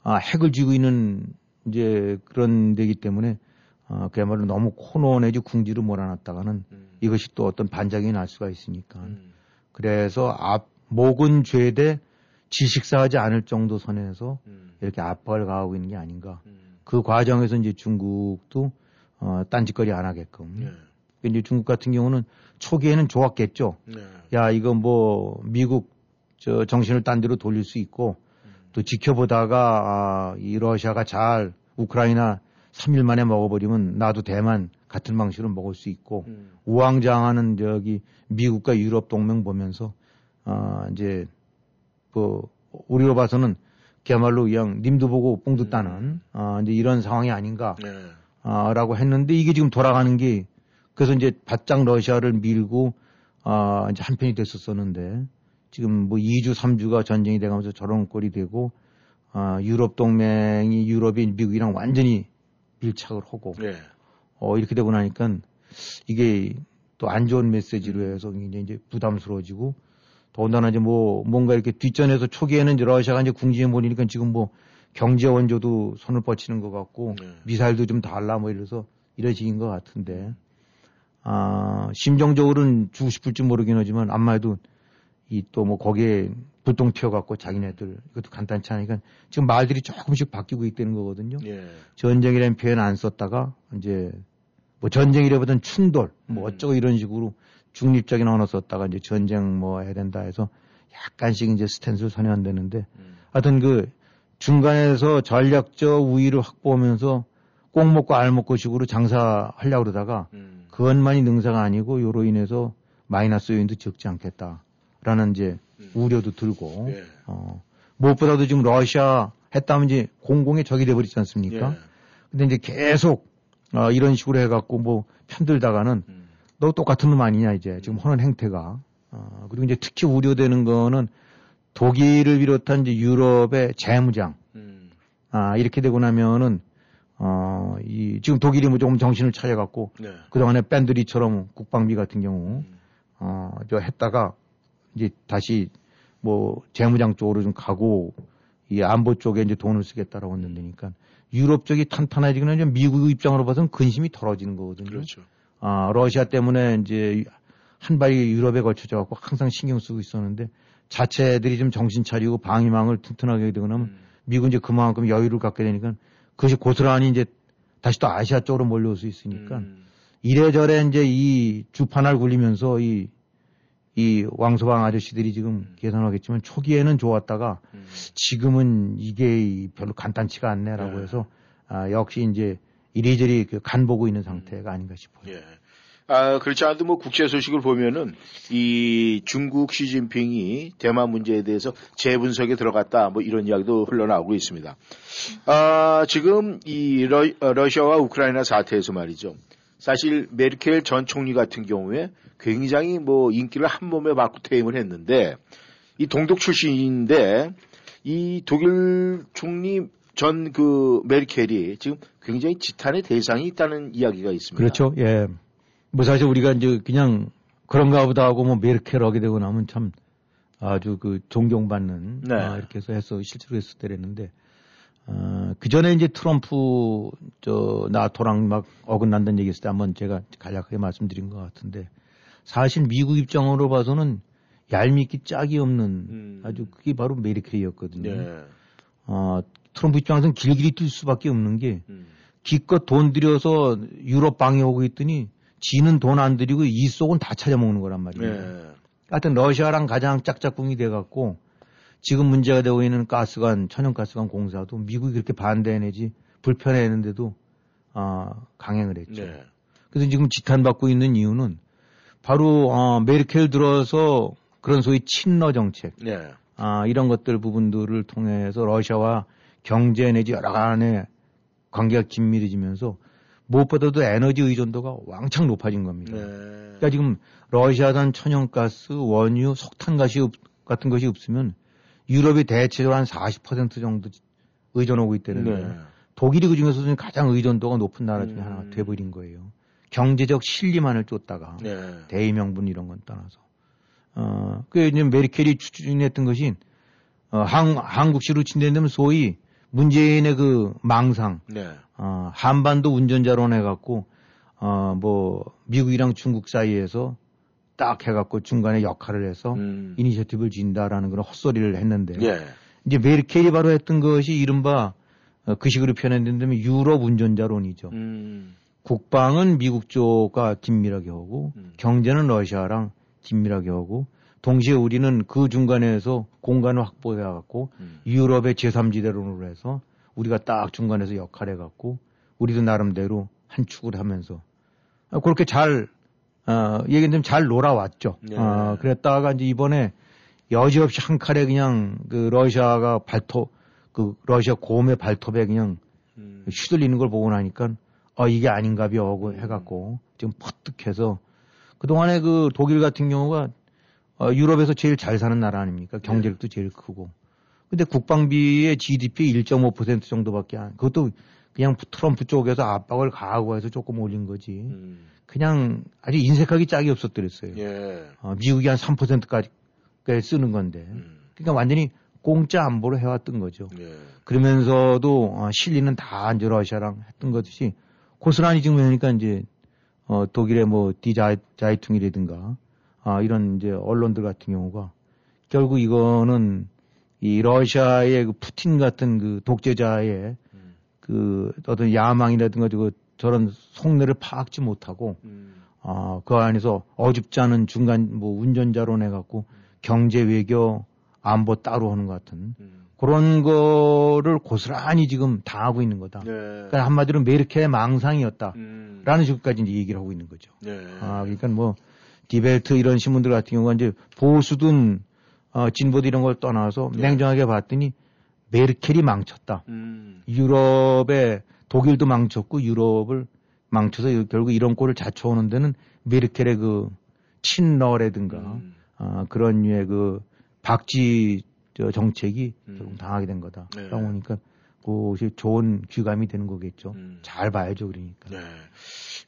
아, 핵을 쥐고 있는 이제 그런 데기 때문에, 아, 그야말로 너무 코너 내지 궁지로 몰아놨다가는 음. 이것이 또 어떤 반작용이 날 수가 있으니까. 음. 그래서 앞, 목은 죄되, 지식사하지 않을 정도 선에서 음. 이렇게 압박을 가하고 있는 게 아닌가. 음. 그 과정에서 이제 중국도 어, 딴짓거리 안 하게끔. 네. 이제 중국 같은 경우는 초기에는 좋았겠죠. 네. 야 이거 뭐 미국 저 정신을 딴 데로 돌릴 수 있고 또 지켜보다가 아, 이 러시아가 잘 우크라이나 삼 일 만에 먹어버리면 나도 대만 같은 방식으로 먹을 수 있고 음. 우왕좌왕하는 저기 미국과 유럽 동맹 보면서 아 이제 그 우리로 봐서는 그야말로 그냥 님도 보고 뽕도 따는 음. 아 이제 이런 상황이 아닌가 네. 아라고 했는데 이게 지금 돌아가는 게 그래서 이제 바짝 러시아를 밀고 아 이제 한편이 됐었었는데 지금 뭐 이 주 삼 주가 전쟁이 돼가면서 저런 꼴이 되고 아 유럽 동맹이 유럽이 미국이랑 완전히 밀착을 하고 네. 어, 이렇게 되고 나니까 이게 또 안 좋은 메시지로 해서 굉장히 이제 부담스러워지고 더군다나 이제 뭐 뭔가 이렇게 뒷전에서 초기에는 이제 러시아가 이제 궁지에 몰리니까 지금 뭐 경제 원조도 손을 뻗치는 것 같고 네. 미사일도 좀 달라 뭐 이래서 이런 식인 것 같은데 아, 심정적으로는 주고 싶을지 모르긴 하지만 아마도 이 또 뭐 거기에 불똥 튀어갖고 자기네들 이것도 간단치 않으니까 지금 말들이 조금씩 바뀌고 있다는 거거든요. 예. 전쟁이라는 표현 안 썼다가 이제 뭐 전쟁이라보다는 충돌 뭐 어쩌고 음. 이런 식으로 중립적인 언어 썼다가 이제 전쟁 뭐 해야 된다 해서 약간씩 이제 스탠스를 선회한다는데 음. 하여튼 그 중간에서 전략적 우위를 확보하면서 꼭 먹고 알 먹고 식으로 장사하려고 그러다가 음. 그것만이 능사가 아니고 요로 인해서 마이너스 요인도 적지 않겠다. 라는 이제 음. 우려도 들고 예. 어, 무엇보다도 지금 러시아 했다면 이제 공공의 적이 돼버리지 않습니까? 예. 근데 이제 계속 어, 이런 식으로 해갖고 뭐 편들다가는 음. 너 똑같은 놈 아니냐 이제 음. 지금 하는 행태가 어, 그리고 이제 특히 우려되는 거는 독일을 비롯한 이제 유럽의 재무장 음. 아 이렇게 되고 나면은 어, 이 지금 독일이 뭐 조금 정신을 차려갖고 네. 그 동안에 밴드리처럼 국방비 같은 경우 음. 어, 저 했다가 이제 다시 뭐 재무장 쪽으로 좀 가고 이 안보 쪽에 이제 돈을 쓰겠다라고 했는데니까 유럽 쪽이 탄탄해지기는 좀 미국 입장으로 봐서는 근심이 덜어지는 거거든요. 그렇죠. 아 러시아 때문에 이제 한 발이 유럽에 걸쳐져 갖고 항상 신경 쓰고 있었는데 자체들이 좀 정신 차리고 방위망을 튼튼하게 되고 나면 음. 미국은 이제 그만큼 여유를 갖게 되니까 그것이 고스란히 이제 다시 또 아시아 쪽으로 몰려올 수 있으니까 음. 이래저래 이제 이 주판을 굴리면서 이 이 왕서방 아저씨들이 지금 계산하겠지만 초기에는 좋았다가 지금은 이게 별로 간단치가 않네라고 예. 해서 아, 역시 이제 이리저리 그 간 보고 있는 상태가 아닌가 싶어요. 예. 아, 그렇지 않아도 뭐 국제 소식을 보면은 이 중국 시진핑이 대만 문제에 대해서 재분석에 들어갔다 뭐 이런 이야기도 흘러나오고 있습니다. 아, 지금 이 러, 러시아와 우크라이나 사태에서 말이죠. 사실 메르켈 전 총리 같은 경우에 굉장히 뭐 인기를 한 몸에 받고 퇴임을 했는데 이 동독 출신인데 이 독일 총리 전 그 메르켈이 지금 굉장히 지탄의 대상이 있다는 이야기가 있습니다. 그렇죠. 예. 뭐 사실 우리가 이제 그냥 그런가 보다 하고 뭐 메르켈 하게 되고 나면 참 아주 그 존경받는 네. 아 이렇게 해서 해서 실제로 했을 때랬는데 어, 그 전에 이제 트럼프, 저, 나토랑 막 어긋난다는 얘기 했을 때 한번 제가 간략하게 말씀드린 것 같은데 사실 미국 입장으로 봐서는 얄밉기 짝이 없는 음. 아주 그게 바로 메르켈이었거든요. 예. 어, 트럼프 입장에서는 길길이 뛸 수밖에 없는 게 음. 기껏 돈 들여서 유럽 방해하고 있더니 지는 돈 안 들이고 이 속은 다 찾아먹는 거란 말이에요. 예. 하여튼 러시아랑 가장 짝짝꿍이 돼갖고 지금 문제가 되고 있는 가스관, 천연가스관 공사도 미국이 그렇게 반대해내지 불편해했는데도 어, 강행을 했죠. 네. 그래서 지금 지탄받고 있는 이유는 바로 어, 메르켈 들어서 그런 소위 친러 정책 네. 아, 이런 것들 부분들을 통해서 러시아와 경제 내지 여러 간의 관계가 긴밀해지면서 무엇보다도 에너지 의존도가 왕창 높아진 겁니다. 네. 그러니까 지금 러시아산 천연가스, 원유, 석탄가스 같은 것이 없으면 유럽이 대체적으로 한 사십 퍼센트 정도 의존하고 있다는 거예요. 네. 독일이 그중에서도 가장 의존도가 높은 나라 중에 음. 하나가 돼버린 거예요. 경제적 실리만을 쫓다가 네. 대의 명분 이런 건 떠나서. 어, 그 이제 메르켈이 추진했던 것이 어, 한, 한국식으로 친대면 소위 문재인의 그 망상, 네. 어, 한반도 운전자론 해갖고 어, 뭐 미국이랑 중국 사이에서 딱 해갖고 중간에 역할을 해서 음. 이니셔티브를 진다라는 그런 헛소리를 했는데 예. 이제 메르켈이 바로 했던 것이 이른바 그 식으로 표현했는데 유럽 운전자론이죠. 음. 국방은 미국 쪽과 긴밀하게 하고 음. 경제는 러시아랑 긴밀하게 하고 동시에 우리는 그 중간에서 공간을 확보해갖고 음. 유럽의 제삼 지대론으로 해서 우리가 딱 중간에서 역할해갖고 우리도 나름대로 한 축을 하면서 그렇게 잘 어, 얘기는 잘 놀아왔죠. 네. 어, 그랬다가 이제 이번에 여지없이 한 칼에 그냥 그 러시아가 발톱 그 러시아 고음의 발톱에 그냥 음. 휘둘리는 걸 보고 나니까 어 이게 아닌가비 하고 해갖고 지금 퍼뜩해서 그동안에 그 독일 같은 경우가 어, 유럽에서 제일 잘 사는 나라 아닙니까? 경제력도 네. 제일 크고. 근데 국방비의 지디피 일 점 오 퍼센트 정도밖에 안, 그것도 그냥 트럼프 쪽에서 압박을 가하고 해서 조금 올린 거지. 음. 그냥 아주 인색하기 짝이 없었더랬어요. 예. 어, 미국이 한 삼 퍼센트까지 쓰는 건데. 음. 그러니까 완전히 공짜 안보를 해왔던 거죠. 예. 그러면서도 어, 실리는 다 이제 러시아랑 했던 것이 고스란히 지금 그러니까 이제 어, 독일의 뭐 디자이퉁이라든가 아, 이런 이제 언론들 같은 경우가 결국 이거는 이 러시아의 그 푸틴 같은 그 독재자의 음. 그 어떤 야망이라든가 그 저런 속내를 파악지 못하고 음. 어, 그 안에서 어줍지 않은 중간 뭐 운전자로 내갖고 음. 경제 외교 안보 따로 하는 것 같은 음. 그런 거를 고스란히 지금 당하고 있는 거다. 네. 그러니까 한마디로 메르켈의 망상이었다라는 음. 식으로까지 이제 얘기를 하고 있는 거죠. 네. 아, 그러니까 뭐 디벨트 이런 신문들 같은 경우가 이제 보수든 어, 진보든 이런 걸 떠나서 네. 냉정하게 봤더니 메르켈이 망쳤다. 음. 유럽의 독일도 망쳤고 유럽을 망쳐서 결국 이런 꼴을 자초하는 데는 메르켈의 그 친러라든가 음. 어, 그런 류의 그 박쥐 저 정책이 음. 조금 당하게 된 거다. 네. 그러니까 그것이 좋은 귀감이 되는 거겠죠. 음. 잘 봐야죠, 그러니까. 네.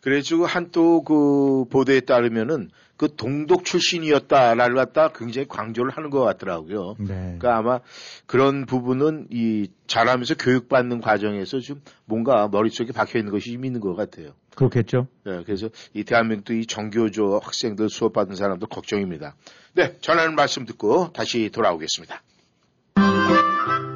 그래가지고 한 또 그 보도에 따르면은 그 동독 출신이었다라는 갖다 굉장히 강조를 하는 것 같더라고요. 네. 그러니까 아마 그런 부분은 이 자라면서 교육받는 과정에서 좀 뭔가 머릿속에 박혀 있는 것이 좀 있는 것 같아요. 그렇겠죠. 네. 그래서 이 대한민국도 이 정교조 학생들 수업 받은 사람도 걱정입니다. 네. 전하는 말씀 듣고 다시 돌아오겠습니다.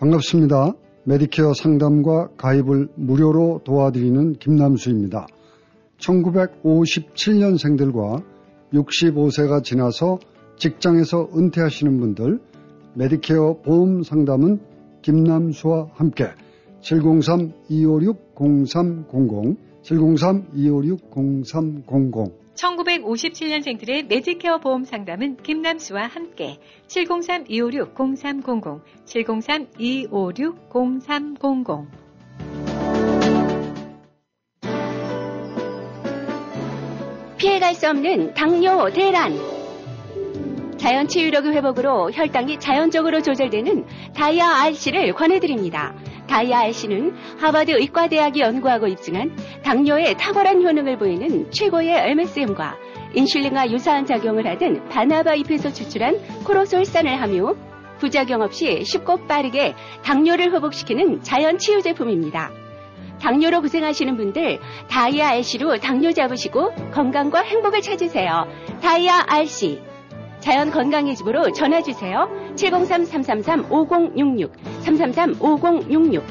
반갑습니다. 메디케어 상담과 가입을 무료로 도와드리는 김남수입니다. 천구백오십칠 년생들과 육십오 세가 지나서 직장에서 은퇴하시는 분들, 메디케어 보험 상담은 김남수와 함께 칠공삼 이오육 공삼공공, 칠공삼 이오육 공삼공공. 천구백오십칠 년생들의 메디케어 보험 상담은 김남수와 함께 칠공삼 이오육 공삼공공, 칠공삼 이오육 공삼공공. 피해갈 수 없는 당뇨 대란. 자연치유력의 회복으로 혈당이 자연적으로 조절되는 다이아 알씨를 권해드립니다. 다이아 알씨는 하버드 의과대학이 연구하고 입증한 당뇨에 탁월한 효능을 보이는 최고의 엠에스엠과 인슐린과 유사한 작용을 하던 바나바 잎에서 추출한 코로솔산을 함유, 부작용 없이 쉽고 빠르게 당뇨를 회복시키는 자연 치유 제품입니다. 당뇨로 고생하시는 분들, 다이아 알씨로 당뇨 잡으시고 건강과 행복을 찾으세요. 다이아 알씨. 자연 건강의 집으로 전화주세요. 칠공삼 삼삼삼 오공육육, 삼삼삼 오공육육.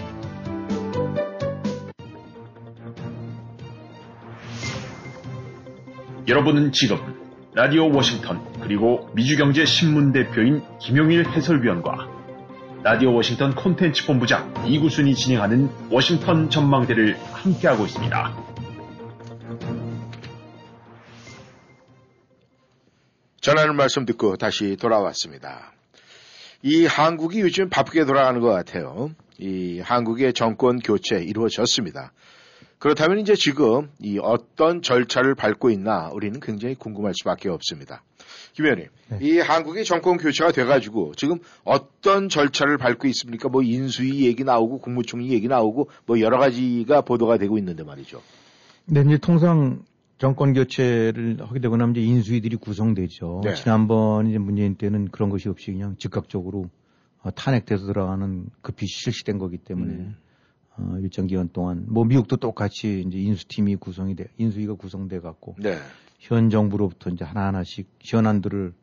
여러분은 지금 라디오 워싱턴 그리고 미주경제신문 대표인 김용일 해설위원과 라디오 워싱턴 콘텐츠 본부장 이구순이 진행하는 워싱턴 전망대를 함께하고 있습니다. 전하는 말씀 듣고 다시 돌아왔습니다. 이 한국이 요즘 바쁘게 돌아가는 것 같아요. 이 한국의 정권 교체 이루어졌습니다. 그렇다면 이제 지금 이 어떤 절차를 밟고 있나 우리는 굉장히 궁금할 수밖에 없습니다. 김 의원님, 네. 이 한국이 정권 교체가 돼가지고 지금 어떤 절차를 밟고 있습니까? 뭐 인수위 얘기 나오고 국무총리 얘기 나오고 뭐 여러 가지가 보도가 되고 있는데 말이죠. 네, 이제 통상 정권 교체를 하게 되고 나면 이제 인수위들이 구성되죠. 네. 지난번 이제 문재인 때는 그런 것이 없이 그냥 즉각적으로 어, 탄핵돼서 들어가는 급히 실시된 거기 때문에 음. 어, 일정 기간 동안 뭐 미국도 똑같이 이제 인수팀이 구성이 돼 인수위가 구성돼 갖고 네. 현 정부로부터 이제 하나하나씩 현안들을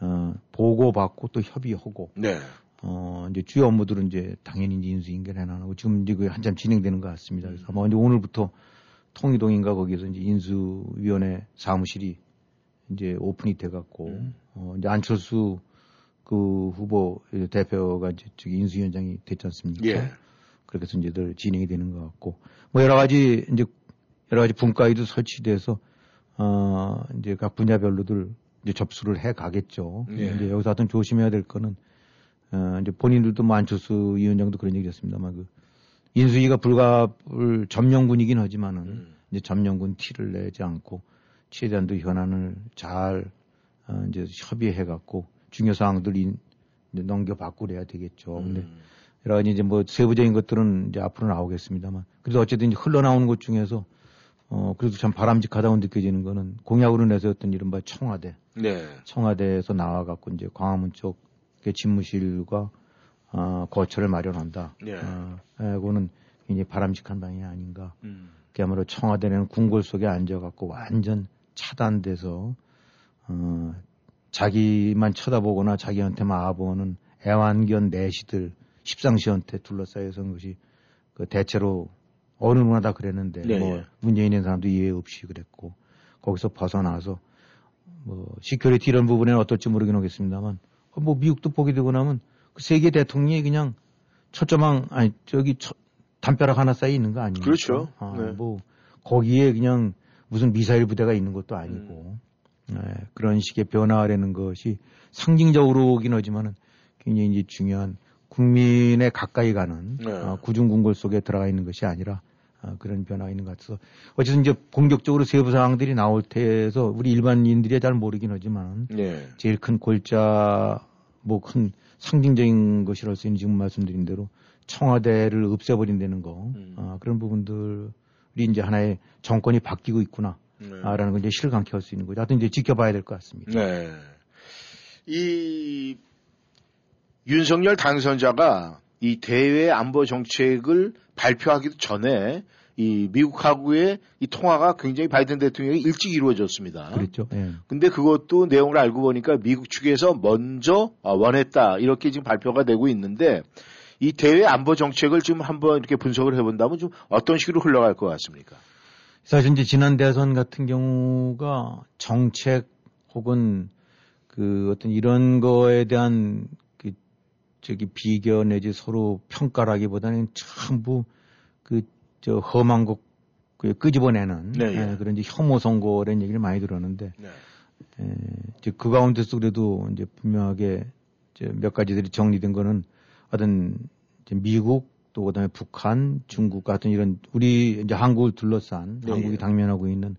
어, 보고받고 또 협의하고 네. 어, 이제 주요 업무들은 이제 당연히 이제 인수인계를 해나가고 지금 이제 한참 진행되는 것 같습니다. 그래서 아마 이제 오늘부터 통일동인가 거기에서 이제 인수위원회 사무실이 이제 오픈이 돼갖고, 음. 어, 이제 안철수 그 후보 대표가 이제 저기 인수위원장이 됐지 않습니까? 예. 그렇게 해서 이제 늘 진행이 되는 것 같고, 뭐 여러 가지 이제 여러 가지 분과위도 설치돼서, 어, 이제 각 분야별로들 이제 접수를 해 가겠죠. 예. 이제 여기서 하여튼 조심해야 될 거는, 어, 이제 본인들도 뭐 안철수 위원장도 그런 얘기를 했습니다만 그, 인수위가 불가불 점령군이긴 하지만은 음. 이제 점령군 티를 내지 않고 최대한 또 현안을 잘 어, 이제 협의해갖고 중요 사항들 이 넘겨받고 그래야 되겠죠. 음. 근데 여러 가지 이제 뭐 세부적인 것들은 이제 앞으로 나오겠습니다만 그래도 어쨌든 이제 흘러나오는 것 중에서 어 그래도 참 바람직하다고 느껴지는 거는 공약으로 내세웠던 이른바 청와대, 네. 청와대에서 나와갖고 이제 광화문 쪽 집무실과 어, 거처를 마련한다. 예. 어, 이거는 굉장히 바람직한 방향이 아닌가. 음. 그야말로 청와대는 궁궐 속에 앉아갖고 완전 차단돼서, 어, 자기만 쳐다보거나 자기한테만 아보는 애완견 내시들, 십상시한테 둘러싸여선 것이 그 대체로 어느 누구나 다 그랬는데, 예. 뭐, 문재인인 사람도 이해 없이 그랬고, 거기서 벗어나서, 뭐, 시큐리티 이런 부분에는 어떨지 모르긴 하겠습니다만, 뭐, 미국도 보게 되고 나면, 그 세계 대통령이 그냥 철조망 아니 저기 첫, 담벼락 하나 쌓여 있는 거 아니에요? 그렇죠. 아, 네. 뭐 거기에 그냥 무슨 미사일 부대가 있는 것도 아니고 음. 네, 그런 식의 변화라는 것이 상징적으로긴 하지만은 굉장히 이제 중요한 국민에 가까이 가는 네. 아, 구중궁궐 속에 들어가 있는 것이 아니라 아, 그런 변화가 있는 것 같아서 어쨌든 이제 공격적으로 세부 사항들이 나올 때에서 우리 일반인들이 잘 모르긴 하지만 네. 제일 큰 골자 뭐 큰 상징적인 것이라서 지금 말씀드린 대로 청와대를 없애버린다는 거 음. 아, 그런 부분들이 이제 하나의 정권이 바뀌고 있구나라는 네. 아, 걸 이제 실감케 할 수 있는 거죠. 하여튼 이제 지켜봐야 될 것 같습니다. 네, 이 윤석열 당선자가 이 대외 안보 정책을 발표하기도 전에 이 미국하고의 이 통화가 굉장히 바이든 대통령이 일찍 이루어졌습니다. 그렇죠. 예. 근데 그것도 내용을 알고 보니까 미국 측에서 먼저 원했다. 이렇게 지금 발표가 되고 있는데 이 대외 안보 정책을 지금 한번 이렇게 분석을 해본다면 좀 어떤 식으로 흘러갈 것 같습니까? 사실 이제 지난 대선 같은 경우가 정책 혹은 그 어떤 이런 거에 대한 그 저기 비교 내지 서로 평가라기보다는 전부 그 저 험한 것 끄집어내는 네, 예. 예, 그런 이제 혐오 선거라는 얘기를 많이 들었는데 네. 예, 이제 그 가운데서 그래도 이제 분명하게 이제 몇 가지들이 정리된 거는 어떤 이제 미국 또 그다음에 북한, 중국 같은 이런 우리 이제 한국을 둘러싼 네, 한국이 예. 당면하고 있는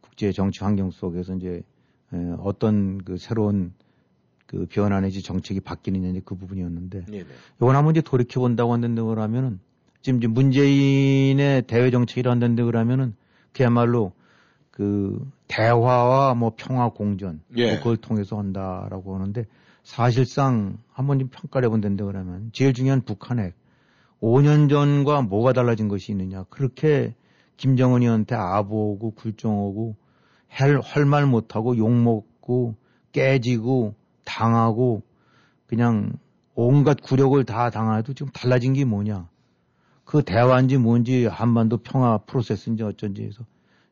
국제 정치 환경 속에서 이제 예, 어떤 그 새로운 그 변화 내지 정책이 바뀌느냐 이제 그 부분이었는데 네, 네. 요건 한번 이제 돌이켜 본다고 하는 거라면은. 지금 이제 문재인의 대외 정책이라 한다는데 그러면은 그야말로 그 대화와 뭐 평화 공존 예. 뭐 그걸 통해서 한다라고 하는데 사실상 한번 좀 평가를 해본다는데 그러면 제일 중요한 북한핵 오 년 전과 뭐가 달라진 것이 있느냐 그렇게 김정은이한테 아부하고 굴종하고 할 말 못하고 욕먹고 깨지고 당하고 그냥 온갖 굴욕을 다 당해도 지금 달라진 게 뭐냐. 그 대화인지 뭔지 한반도 평화 프로세스인지 어쩐지 해서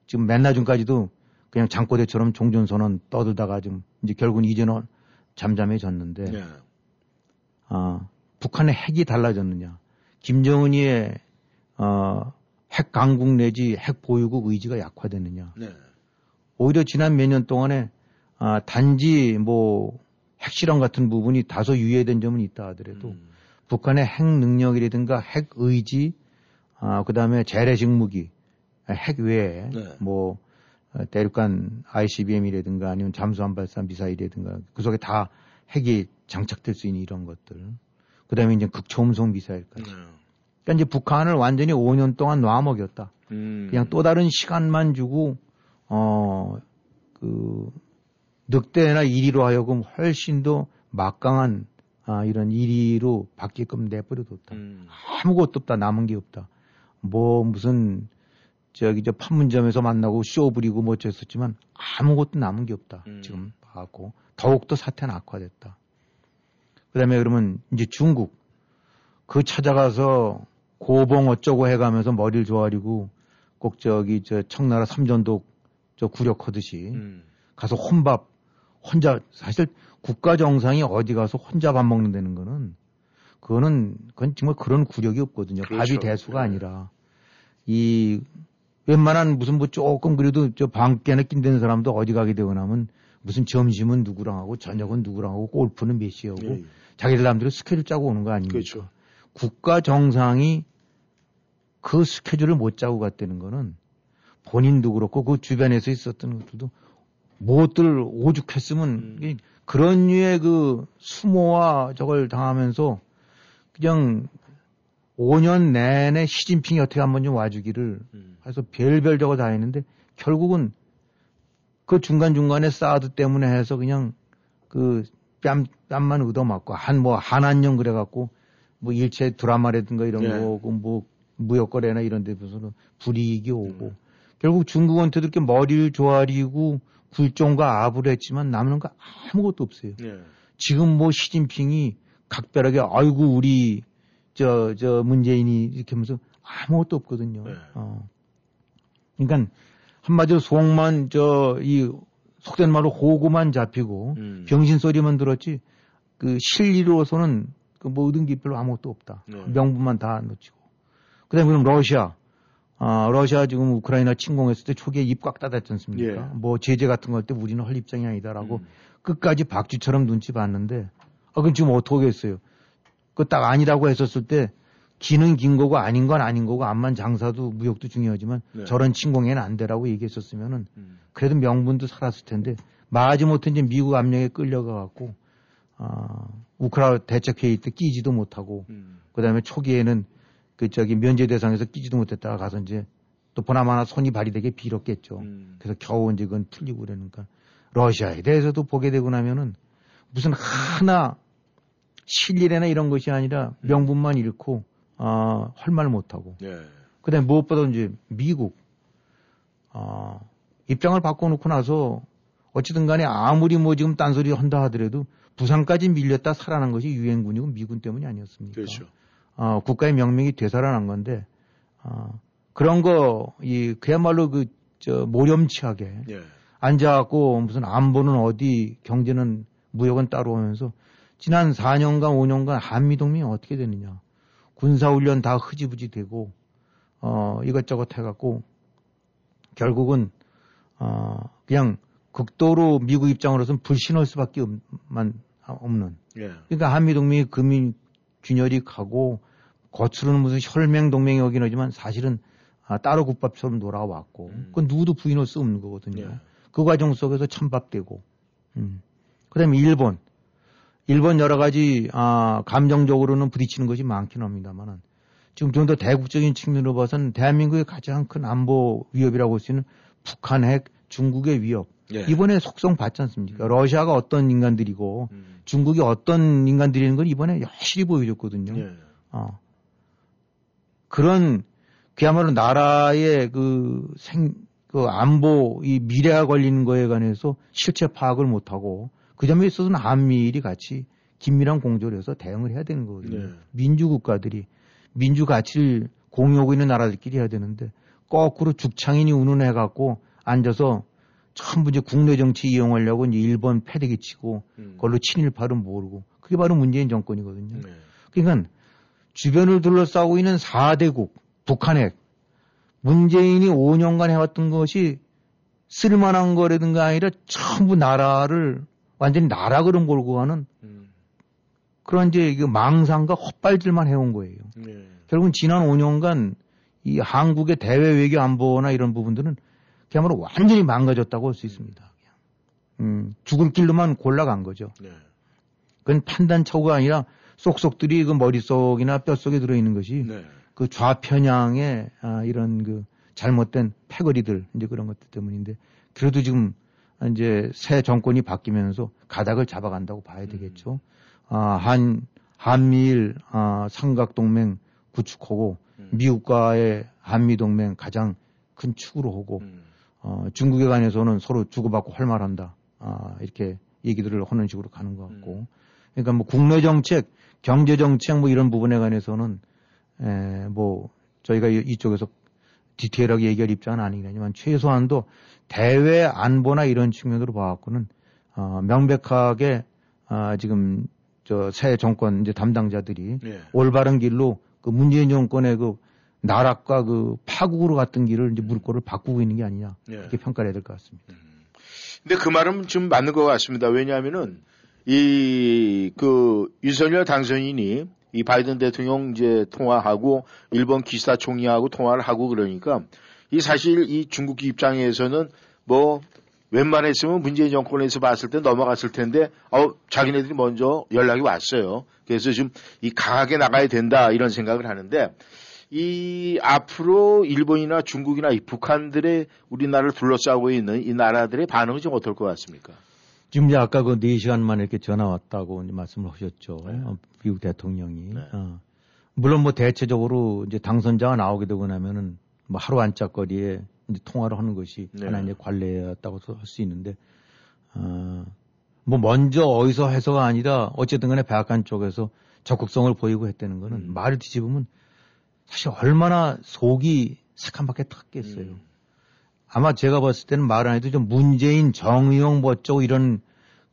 지금 맨나중까지도 그냥 장꼬대처럼 종전선언 떠들다가 지금 이제 결국은 이제는 잠잠해졌는데 네. 어, 북한의 핵이 달라졌느냐 김정은이의 어, 핵 강국 내지 핵 보유국 의지가 약화되느냐 네. 오히려 지난 몇 년 동안에 어, 단지 뭐 핵실험 같은 부분이 다소 유예된 점은 있다 하더라도 음. 북한의 핵 능력이라든가 핵 의지, 아, 그 다음에 재래식 무기, 핵 외에, 네. 뭐, 대륙간 아이씨비엠이라든가 아니면 잠수함 발사 미사일이라든가 그 속에 다 핵이 장착될 수 있는 이런 것들. 그 다음에 이제 극초음속 미사일까지. 네. 그러니까 이제 북한을 완전히 오 년 동안 놔먹였다. 음. 그냥 또 다른 시간만 주고 어, 그, 늑대나 이리로 하여금 훨씬 더 막강한, 아, 이런 이리로 바뀌게끔 내버려뒀다. 음. 아무것도 없다. 남은 게 없다. 뭐, 무슨, 저기, 저 판문점에서 만나고 쇼 부리고 뭐 어쩌었지만 아무것도 남은 게 없다. 음. 지금 봐갖고. 더욱더 사태는 악화됐다. 그 다음에 그러면 이제 중국. 그 찾아가서 고봉 어쩌고 해가면서 머리를 조아리고 꼭 저기 저 청나라 삼전도 저 구력하듯이 음. 가서 혼밥 혼자 사실 국가 정상이 어디 가서 혼자 밥 먹는다는 거는 그거는 그건 정말 그런 구력이 없거든요. 그렇죠. 밥이 대수가 아니라 이 웬만한 무슨 뭐 조금 그래도 저 방깨나 낀다는 사람도 어디 가게 되고 나면 무슨 점심은 누구랑 하고 저녁은 누구랑 하고 골프는 몇 시에 하고 예. 자기들 남들이 스케줄 짜고 오는 거 아닙니까? 그렇죠. 국가 정상이 그 스케줄을 못 짜고 갔다는 거는 본인도 그렇고 그 주변에서 있었던 것들도 무엇들 오죽했으면 음. 그런 류의 그 수모와 저걸 당하면서 그냥 오 년 내내 시진핑이 어떻게 한번 좀 와주기를 음. 해서 별별 저거 다 했는데 결국은 그 중간중간에 사드 때문에 해서 그냥 그 뺨, 뺨만 얻어맞고 한 뭐 한한령 그래갖고 뭐 일체 드라마라든가 이런 네. 거고 뭐 무역거래나 이런 데 보면서는 불이익이 오고 음. 결국 중국한테도 이렇게 머리를 조아리고 굴종과 압을 했지만 남는 거 아무것도 없어요. 네. 지금 뭐 시진핑이 각별하게 아이고 우리 저, 저 문재인이 이렇게 하면서 아무것도 없거든요. 네. 어. 그러니까 한마디로 속만 저 이 속된 말로 호구만 잡히고 음. 병신 소리만 들었지 그 실리로서는 그 뭐 얻은 게 별로 아무것도 없다. 네. 명분만 다 놓치고. 그다음에 그럼 러시아. 아, 러시아 지금 우크라이나 침공했을 때 초기에 입 꽉 닫았지 않습니까? 예. 뭐 제재 같은 거 할 때 우리는 할 입장이 아니다라고 음. 끝까지 박쥐처럼 눈치 봤는데 아, 그럼 지금 어떻게 했어요? 그거 딱 아니라고 했었을 때 기는 긴 거고 아닌 건 아닌 거고 암만 장사도 무역도 중요하지만 네. 저런 침공에는 안 되라고 얘기했었으면은 음. 그래도 명분도 살았을 텐데 마지못해 이제 미국 압력에 끌려가 갖고 아, 우크라 대책회의 때 끼지도 못하고 음. 그다음에 초기에는 그, 저기, 면제 대상에서 끼지도 못했다가 가서 이제 또 보나마나 손이 발이 되게 빌었겠죠. 음. 그래서 겨우 이제 그건 틀리고 그러니까. 러시아에 대해서도 보게 되고 나면은 무슨 하나 실리래나 이런 것이 아니라 명분만 잃고, 어, 할 말 못하고. 예. 그 다음에 무엇보다 이제 미국, 어, 입장을 바꿔놓고 나서 어찌든 간에 아무리 뭐 지금 딴소리 한다 하더라도 부산까지 밀렸다 살아난 것이 유엔군이고 미군 때문이 아니었습니까? 그렇죠. 어, 국가의 명맥이 되살아난 건데, 어, 그런 거, 이, 그야말로 그, 저, 모렴치하게 예. 앉아갖고 무슨 안보는 어디, 경제는, 무역은 따로 오면서 지난 사 년간, 오 년간 한미동맹이 어떻게 되느냐. 군사훈련 다 흐지부지 되고, 어, 이것저것 해갖고 결국은, 어, 그냥 극도로 미국 입장으로서는 불신할 수밖에 없, 만, 없는. 예. 그러니까 한미동맹이 금이 균열이 가고, 겉으로는 무슨 혈맹 동맹이 오긴 하지만 사실은 아, 따로 국밥처럼 돌아왔고 음. 그건 누구도 부인할 수 없는 거거든요. 예. 그 과정 속에서 천밥되고 음. 그다음에 일본. 일본 여러 가지 아, 감정적으로는 부딪히는 것이 많긴 합니다만 지금 좀 더 대국적인 측면으로 봐서는 대한민국의 가장 큰 안보 위협이라고 할 수 있는 북한 핵, 중국의 위협. 예. 이번에 속성 봤지 않습니까? 음. 러시아가 어떤 인간들이고 음. 중국이 어떤 인간들이는 걸 이번에 여실히 보여줬거든요. 예. 어. 그런 그야말로 나라의 그 생, 그 안보, 이 미래가 걸리는 거에 관해서 실체 파악을 못하고 그 점에 있어서는 한미일이 같이 긴밀한 공조를 해서 대응을 해야 되는 거거든요. 예. 민주국가들이 민주 가치를 공유하고 있는 나라들끼리 해야 되는데 거꾸로 죽창인이 우는 해 갖고 앉아서 전부 이제 국내 정치 이용하려고 이제 일본 패대기 치고 음. 그걸로 친일파를 모으고 그게 바로 문재인 정권이거든요. 네. 그러니까 주변을 둘러싸고 있는 사 대국 북한 핵 문재인이 오 년간 해왔던 것이 쓸만한 거라든가 아니라 전부 나라를 완전히 나라 그런 걸고 가는 음. 그런 이제 망상과 헛발질만 해온 거예요. 네. 결국은 지난 오 년간 이 한국의 대외 외교 안보나 이런 부분들은 그야말로 완전히 망가졌다고 할 수 있습니다. 음, 죽을 길로만 골라간 거죠. 네. 그건 판단착오가 아니라 쏙쏙들이 그 머릿속이나 뼛속에 들어있는 것이 네. 그 좌편향의 아, 이런 그 잘못된 패거리들 이제 그런 것들 때문인데 그래도 지금 이제 새 정권이 바뀌면서 가닥을 잡아간다고 봐야 되겠죠. 음. 아, 한, 한미일 아, 삼각동맹 구축하고 음. 미국과의 한미동맹 가장 큰 축으로 하고 음. 어, 중국에 관해서는 서로 주고받고 활말한다. 아, 이렇게 얘기들을 하는 식으로 가는 것 같고. 음. 그러니까 뭐 국내 정책, 경제 정책 뭐 이런 부분에 관해서는 에, 뭐 저희가 이쪽에서 디테일하게 얘기할 입장은 아니긴 하지만 최소한도 대외 안보나 이런 측면으로 봐갖고는 어, 명백하게 어, 지금 저 새 정권 이제 담당자들이 예. 올바른 길로 그 문재인 정권의 그 나락과 그 파국으로 갔던 길을 이제 물꼬를 바꾸고 있는 게 아니냐 예. 이렇게 평가를 해야 될 것 같습니다. 음. 근데 그 말은 지금 맞는 것 같습니다. 왜냐하면은 이 그 윤석열 당선인이 이 바이든 대통령 이제 통화하고 일본 기시다 총리하고 통화를 하고 그러니까 이 사실 이 중국 입장에서는 뭐 웬만했으면 문재인 정권에서 봤을 때 넘어갔을 텐데 어 자기네들이 먼저 연락이 왔어요. 그래서 지금 이 강하게 나가야 된다 이런 생각을 하는데 이 앞으로 일본이나 중국이나 이 북한들의 우리나라를 둘러싸고 있는 이 나라들의 반응이 좀 어떨 것 같습니까? 지금 이제 아까 그 네 시간 만에 이렇게 전화 왔다고 이제 말씀을 하셨죠. 네. 미국 대통령이. 네. 어. 물론 뭐 대체적으로 이제 당선자가 나오게 되고 나면은 뭐 하루 안짝거리에 이제 통화를 하는 것이 네. 하나 이제 관례였다고 할 수 있는데, 어, 뭐 먼저 어디서 해서가 아니라 어쨌든 간에 백악관 쪽에서 적극성을 보이고 했다는 거는 음. 말을 뒤집으면 사실 얼마나 속이 새칸밖에 탔겠어요. 음. 아마 제가 봤을 때는 말 안 해도 좀 문재인, 정의용, 뭐 어쩌고 이런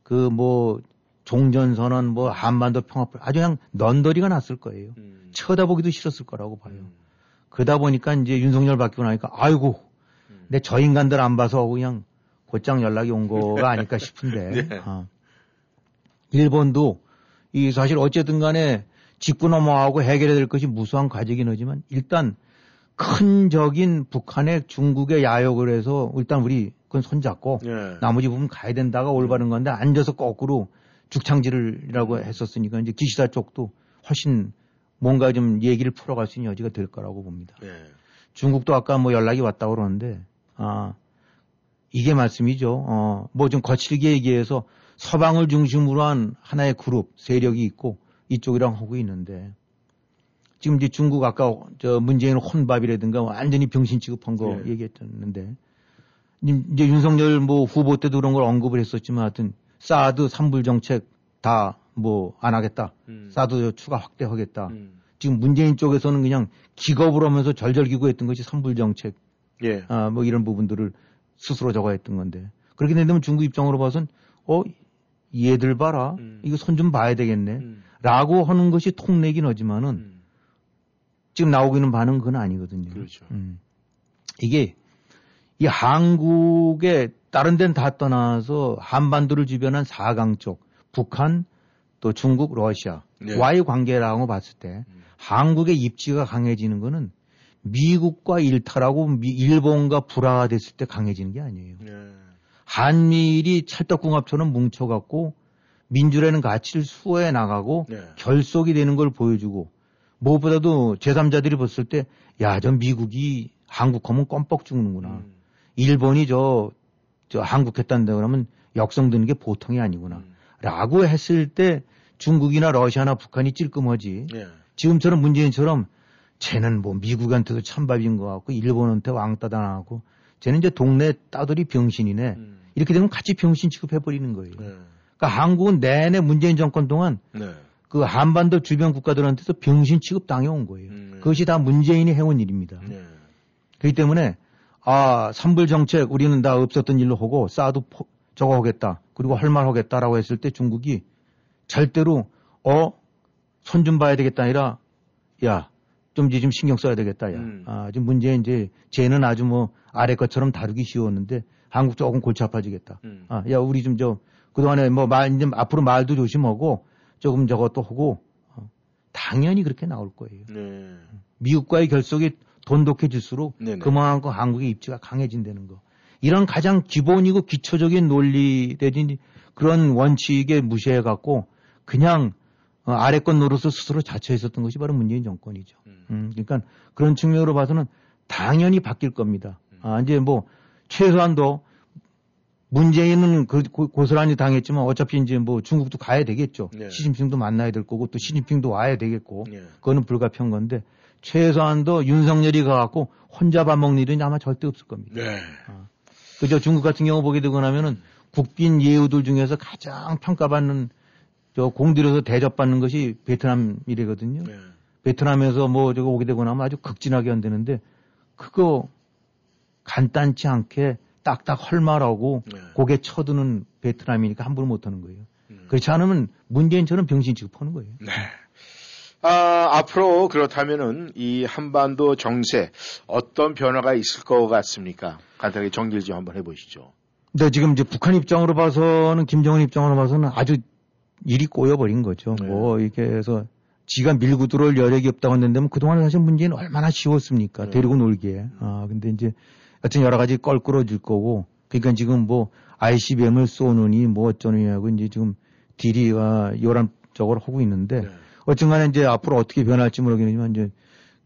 그 뭐 종전선언, 뭐 한반도 평화불 아주 그냥 넌더리가 났을 거예요. 음. 쳐다보기도 싫었을 거라고 봐요. 음. 그러다 보니까 이제 윤석열 바뀌고 나니까 아이고 음. 내 저 인간들 안 봐서 그냥 곧장 연락이 온 거가 아닐까 싶은데 네. 어. 일본도 이 사실 어쨌든 간에 짚고 넘어가고 해결해야 될 것이 무수한 과제긴 하지만 일단 큰 적인 북한의 중국의 야욕을 해서 일단 우리 그건 손잡고 예. 나머지 부분 가야 된다가 올바른 건데 앉아서 거꾸로 죽창질이라고 했었으니까 이제 기시다 쪽도 훨씬 뭔가 좀 얘기를 풀어갈 수 있는 여지가 될 거라고 봅니다. 예. 중국도 아까 뭐 연락이 왔다고 그러는데 아 이게 말씀이죠. 어, 뭐 좀 거칠게 얘기해서 서방을 중심으로 한 하나의 그룹 세력이 있고 이쪽이랑 하고 있는데 지금 이제 중국 아까 저 문재인 혼밥이라든가 완전히 병신 취급한 거 예. 얘기했었는데 이제 윤석열 뭐 후보 때도 그런 걸 언급을 했었지만 하여튼 사드 삼불 정책 다 뭐 안 하겠다. 음. 사드 추가 확대하겠다. 음. 지금 문재인 쪽에서는 그냥 기겁을 하면서 절절기구했던 것이 삼불 정책. 예. 아, 뭐 이런 부분들을 스스로 저거했던 건데. 그렇게 된다면 중국 입장으로 봐선 어 얘들 봐라. 음. 이거 손 좀 봐야 되겠네. 음. 라고 하는 것이 통내긴 하지만은 음. 지금 나오고 있는 반응 그건 아니거든요. 그렇죠. 음. 이게 이 한국의 다른 데는 다 떠나서 한반도를 주변한 사강 쪽 북한 또 중국 러시아와의 네. 관계라고 봤을 때 음. 한국의 입지가 강해지는 거는 미국과 일탈하고 미, 일본과 불화가 됐을 때 강해지는 게 아니에요. 네. 한미일이 찰떡궁합처럼 뭉쳐갖고 민주라는 가치를 수호해 나가고 네. 결속이 되는 걸 보여주고 무엇보다도 제삼자들이 봤을 때, 야, 저 미국이 한국하면 껌뻑 죽는구나. 음. 일본이 저, 저 한국 했단다 그러면 역성 드는 게 보통이 아니구나. 음. 라고 했을 때 중국이나 러시아나 북한이 찔끔하지. 예. 지금처럼 문재인처럼 쟤는 뭐 미국한테도 찬밥인 것 같고 일본한테 왕따 당하고 쟤는 이제 동네 따돌이 병신이네. 음. 이렇게 되면 같이 병신 취급해버리는 거예요. 예. 그러니까 한국은 내내 문재인 정권 동안 네. 그 한반도 주변 국가들한테서 병신 취급 당해온 거예요. 음, 네. 그것이 다 문재인이 해온 일입니다. 네. 그렇기 때문에 아 삼불 정책 우리는 다 없었던 일로 하고 사드 포, 저거 하겠다. 그리고 할 말 하겠다라고 했을 때 중국이 절대로 어 손 좀 봐야 되겠다 아니라 야 좀 이제 좀 신경 써야 되겠다. 야 음. 아, 지금 문제는 이제 쟤는 아주 뭐 아래 것처럼 다루기 쉬웠는데 한국 조금 골치 아파지겠다. 음. 아, 야 우리 좀 저 그동안에 뭐 말 이제 앞으로 말도 조심하고. 조금 저것도 하고 당연히 그렇게 나올 거예요. 네. 미국과의 결속이 돈독해질수록 네네. 그만큼 한국의 입지가 강해진다는 거. 이런 가장 기본이고 기초적인 논리 대신 그런 원칙에 무시해갖고 그냥 아래 것 노릇을 스스로 자처했었던 것이 바로 문재인 정권이죠. 음. 음, 그러니까 그런 측면으로 봐서는 당연히 바뀔 겁니다. 음. 아, 이제 뭐 최소한도 문재인은 그 고스란히 당했지만 어차피 이제 뭐 중국도 가야 되겠죠. 네. 시진핑도 만나야 될 거고 또 시진핑도 와야 되겠고 네. 그거는 불가피한 건데 최소한도 윤석열이 가갖고 혼자 밥 먹는 일은 아마 절대 없을 겁니다. 네. 아. 그저 중국 같은 경우 보게 되고 나면은 국빈 예우들 중에서 가장 평가받는 저 공들여서 대접받는 것이 베트남이래거든요. 네. 베트남에서 뭐 저거 오게 되고 나면 아주 극진하게 한다는데 그거 간단치 않게 딱딱 헐말하고 네. 고개 쳐드는 베트남이니까 함부로 못하는 거예요. 음. 그렇지 않으면 문재인처럼 병신 취급하는 거예요. 네. 아, 앞으로 그렇다면은 이 한반도 정세 어떤 변화가 있을 것 같습니까? 간단하게 정리를 좀 한번 해보시죠. 네, 지금 이제 북한 입장으로 봐서는 김정은 입장으로 봐서는 아주 일이 꼬여버린 거죠. 네. 뭐 이렇게 해서 지가 밀고 들어올 여력이 없다고 했는데면 그동안 사실 문재인 얼마나 쉬웠습니까? 네. 데리고 놀기에. 아, 근데 이제 하여튼 여러 가지 껄끄러질 거고, 그러니까 지금 뭐 아이씨비엠을 쏘느니 뭐 어쩌느니 하고 이제 지금 딜이 요란적으로 하고 있는데, 네. 어쨌간에 이제 앞으로 어떻게 변할지 모르겠지만 이제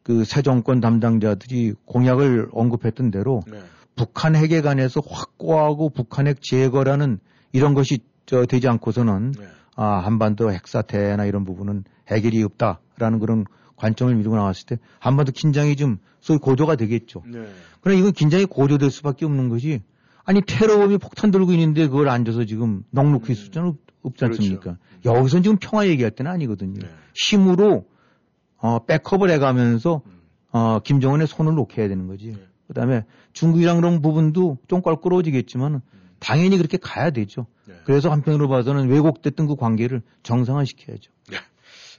그 새 정권 담당자들이 공약을 언급했던 대로 네. 북한 핵에 관해서 확고하고 북한 핵 제거라는 이런 것이 저 되지 않고서는 네. 아, 한반도 핵 사태나 이런 부분은 해결이 없다라는 그런 관점을 밀고 나왔을 때 한반도 긴장이 좀 소위 고조가 되겠죠. 네. 그러나 이건 긴장이 고조될 수밖에 없는 것이 아니 테러범이 폭탄 들고 있는데 그걸 앉아서 지금 넉넉히 있을 수는 없지 않습니까? 그렇죠. 여기서는 지금 평화 얘기할 때는 아니거든요. 네. 힘으로 어, 백업을 해가면서 어, 김정은의 손을 놓게 해야 되는 거지. 네. 그다음에 중국이랑 그런 부분도 좀 껄끄러워지겠지만 당연히 그렇게 가야 되죠. 네. 그래서 한편으로 봐서는 왜곡됐던 그 관계를 정상화시켜야죠. 네.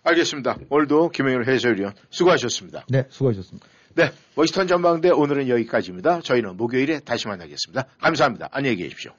알겠습니다. 오늘도 김영일 해설위원 수고하셨습니다. 네, 수고하셨습니다. 네, 워싱턴 전망대 오늘은 여기까지입니다. 저희는 목요일에 다시 만나겠습니다. 감사합니다. 안녕히 계십시오.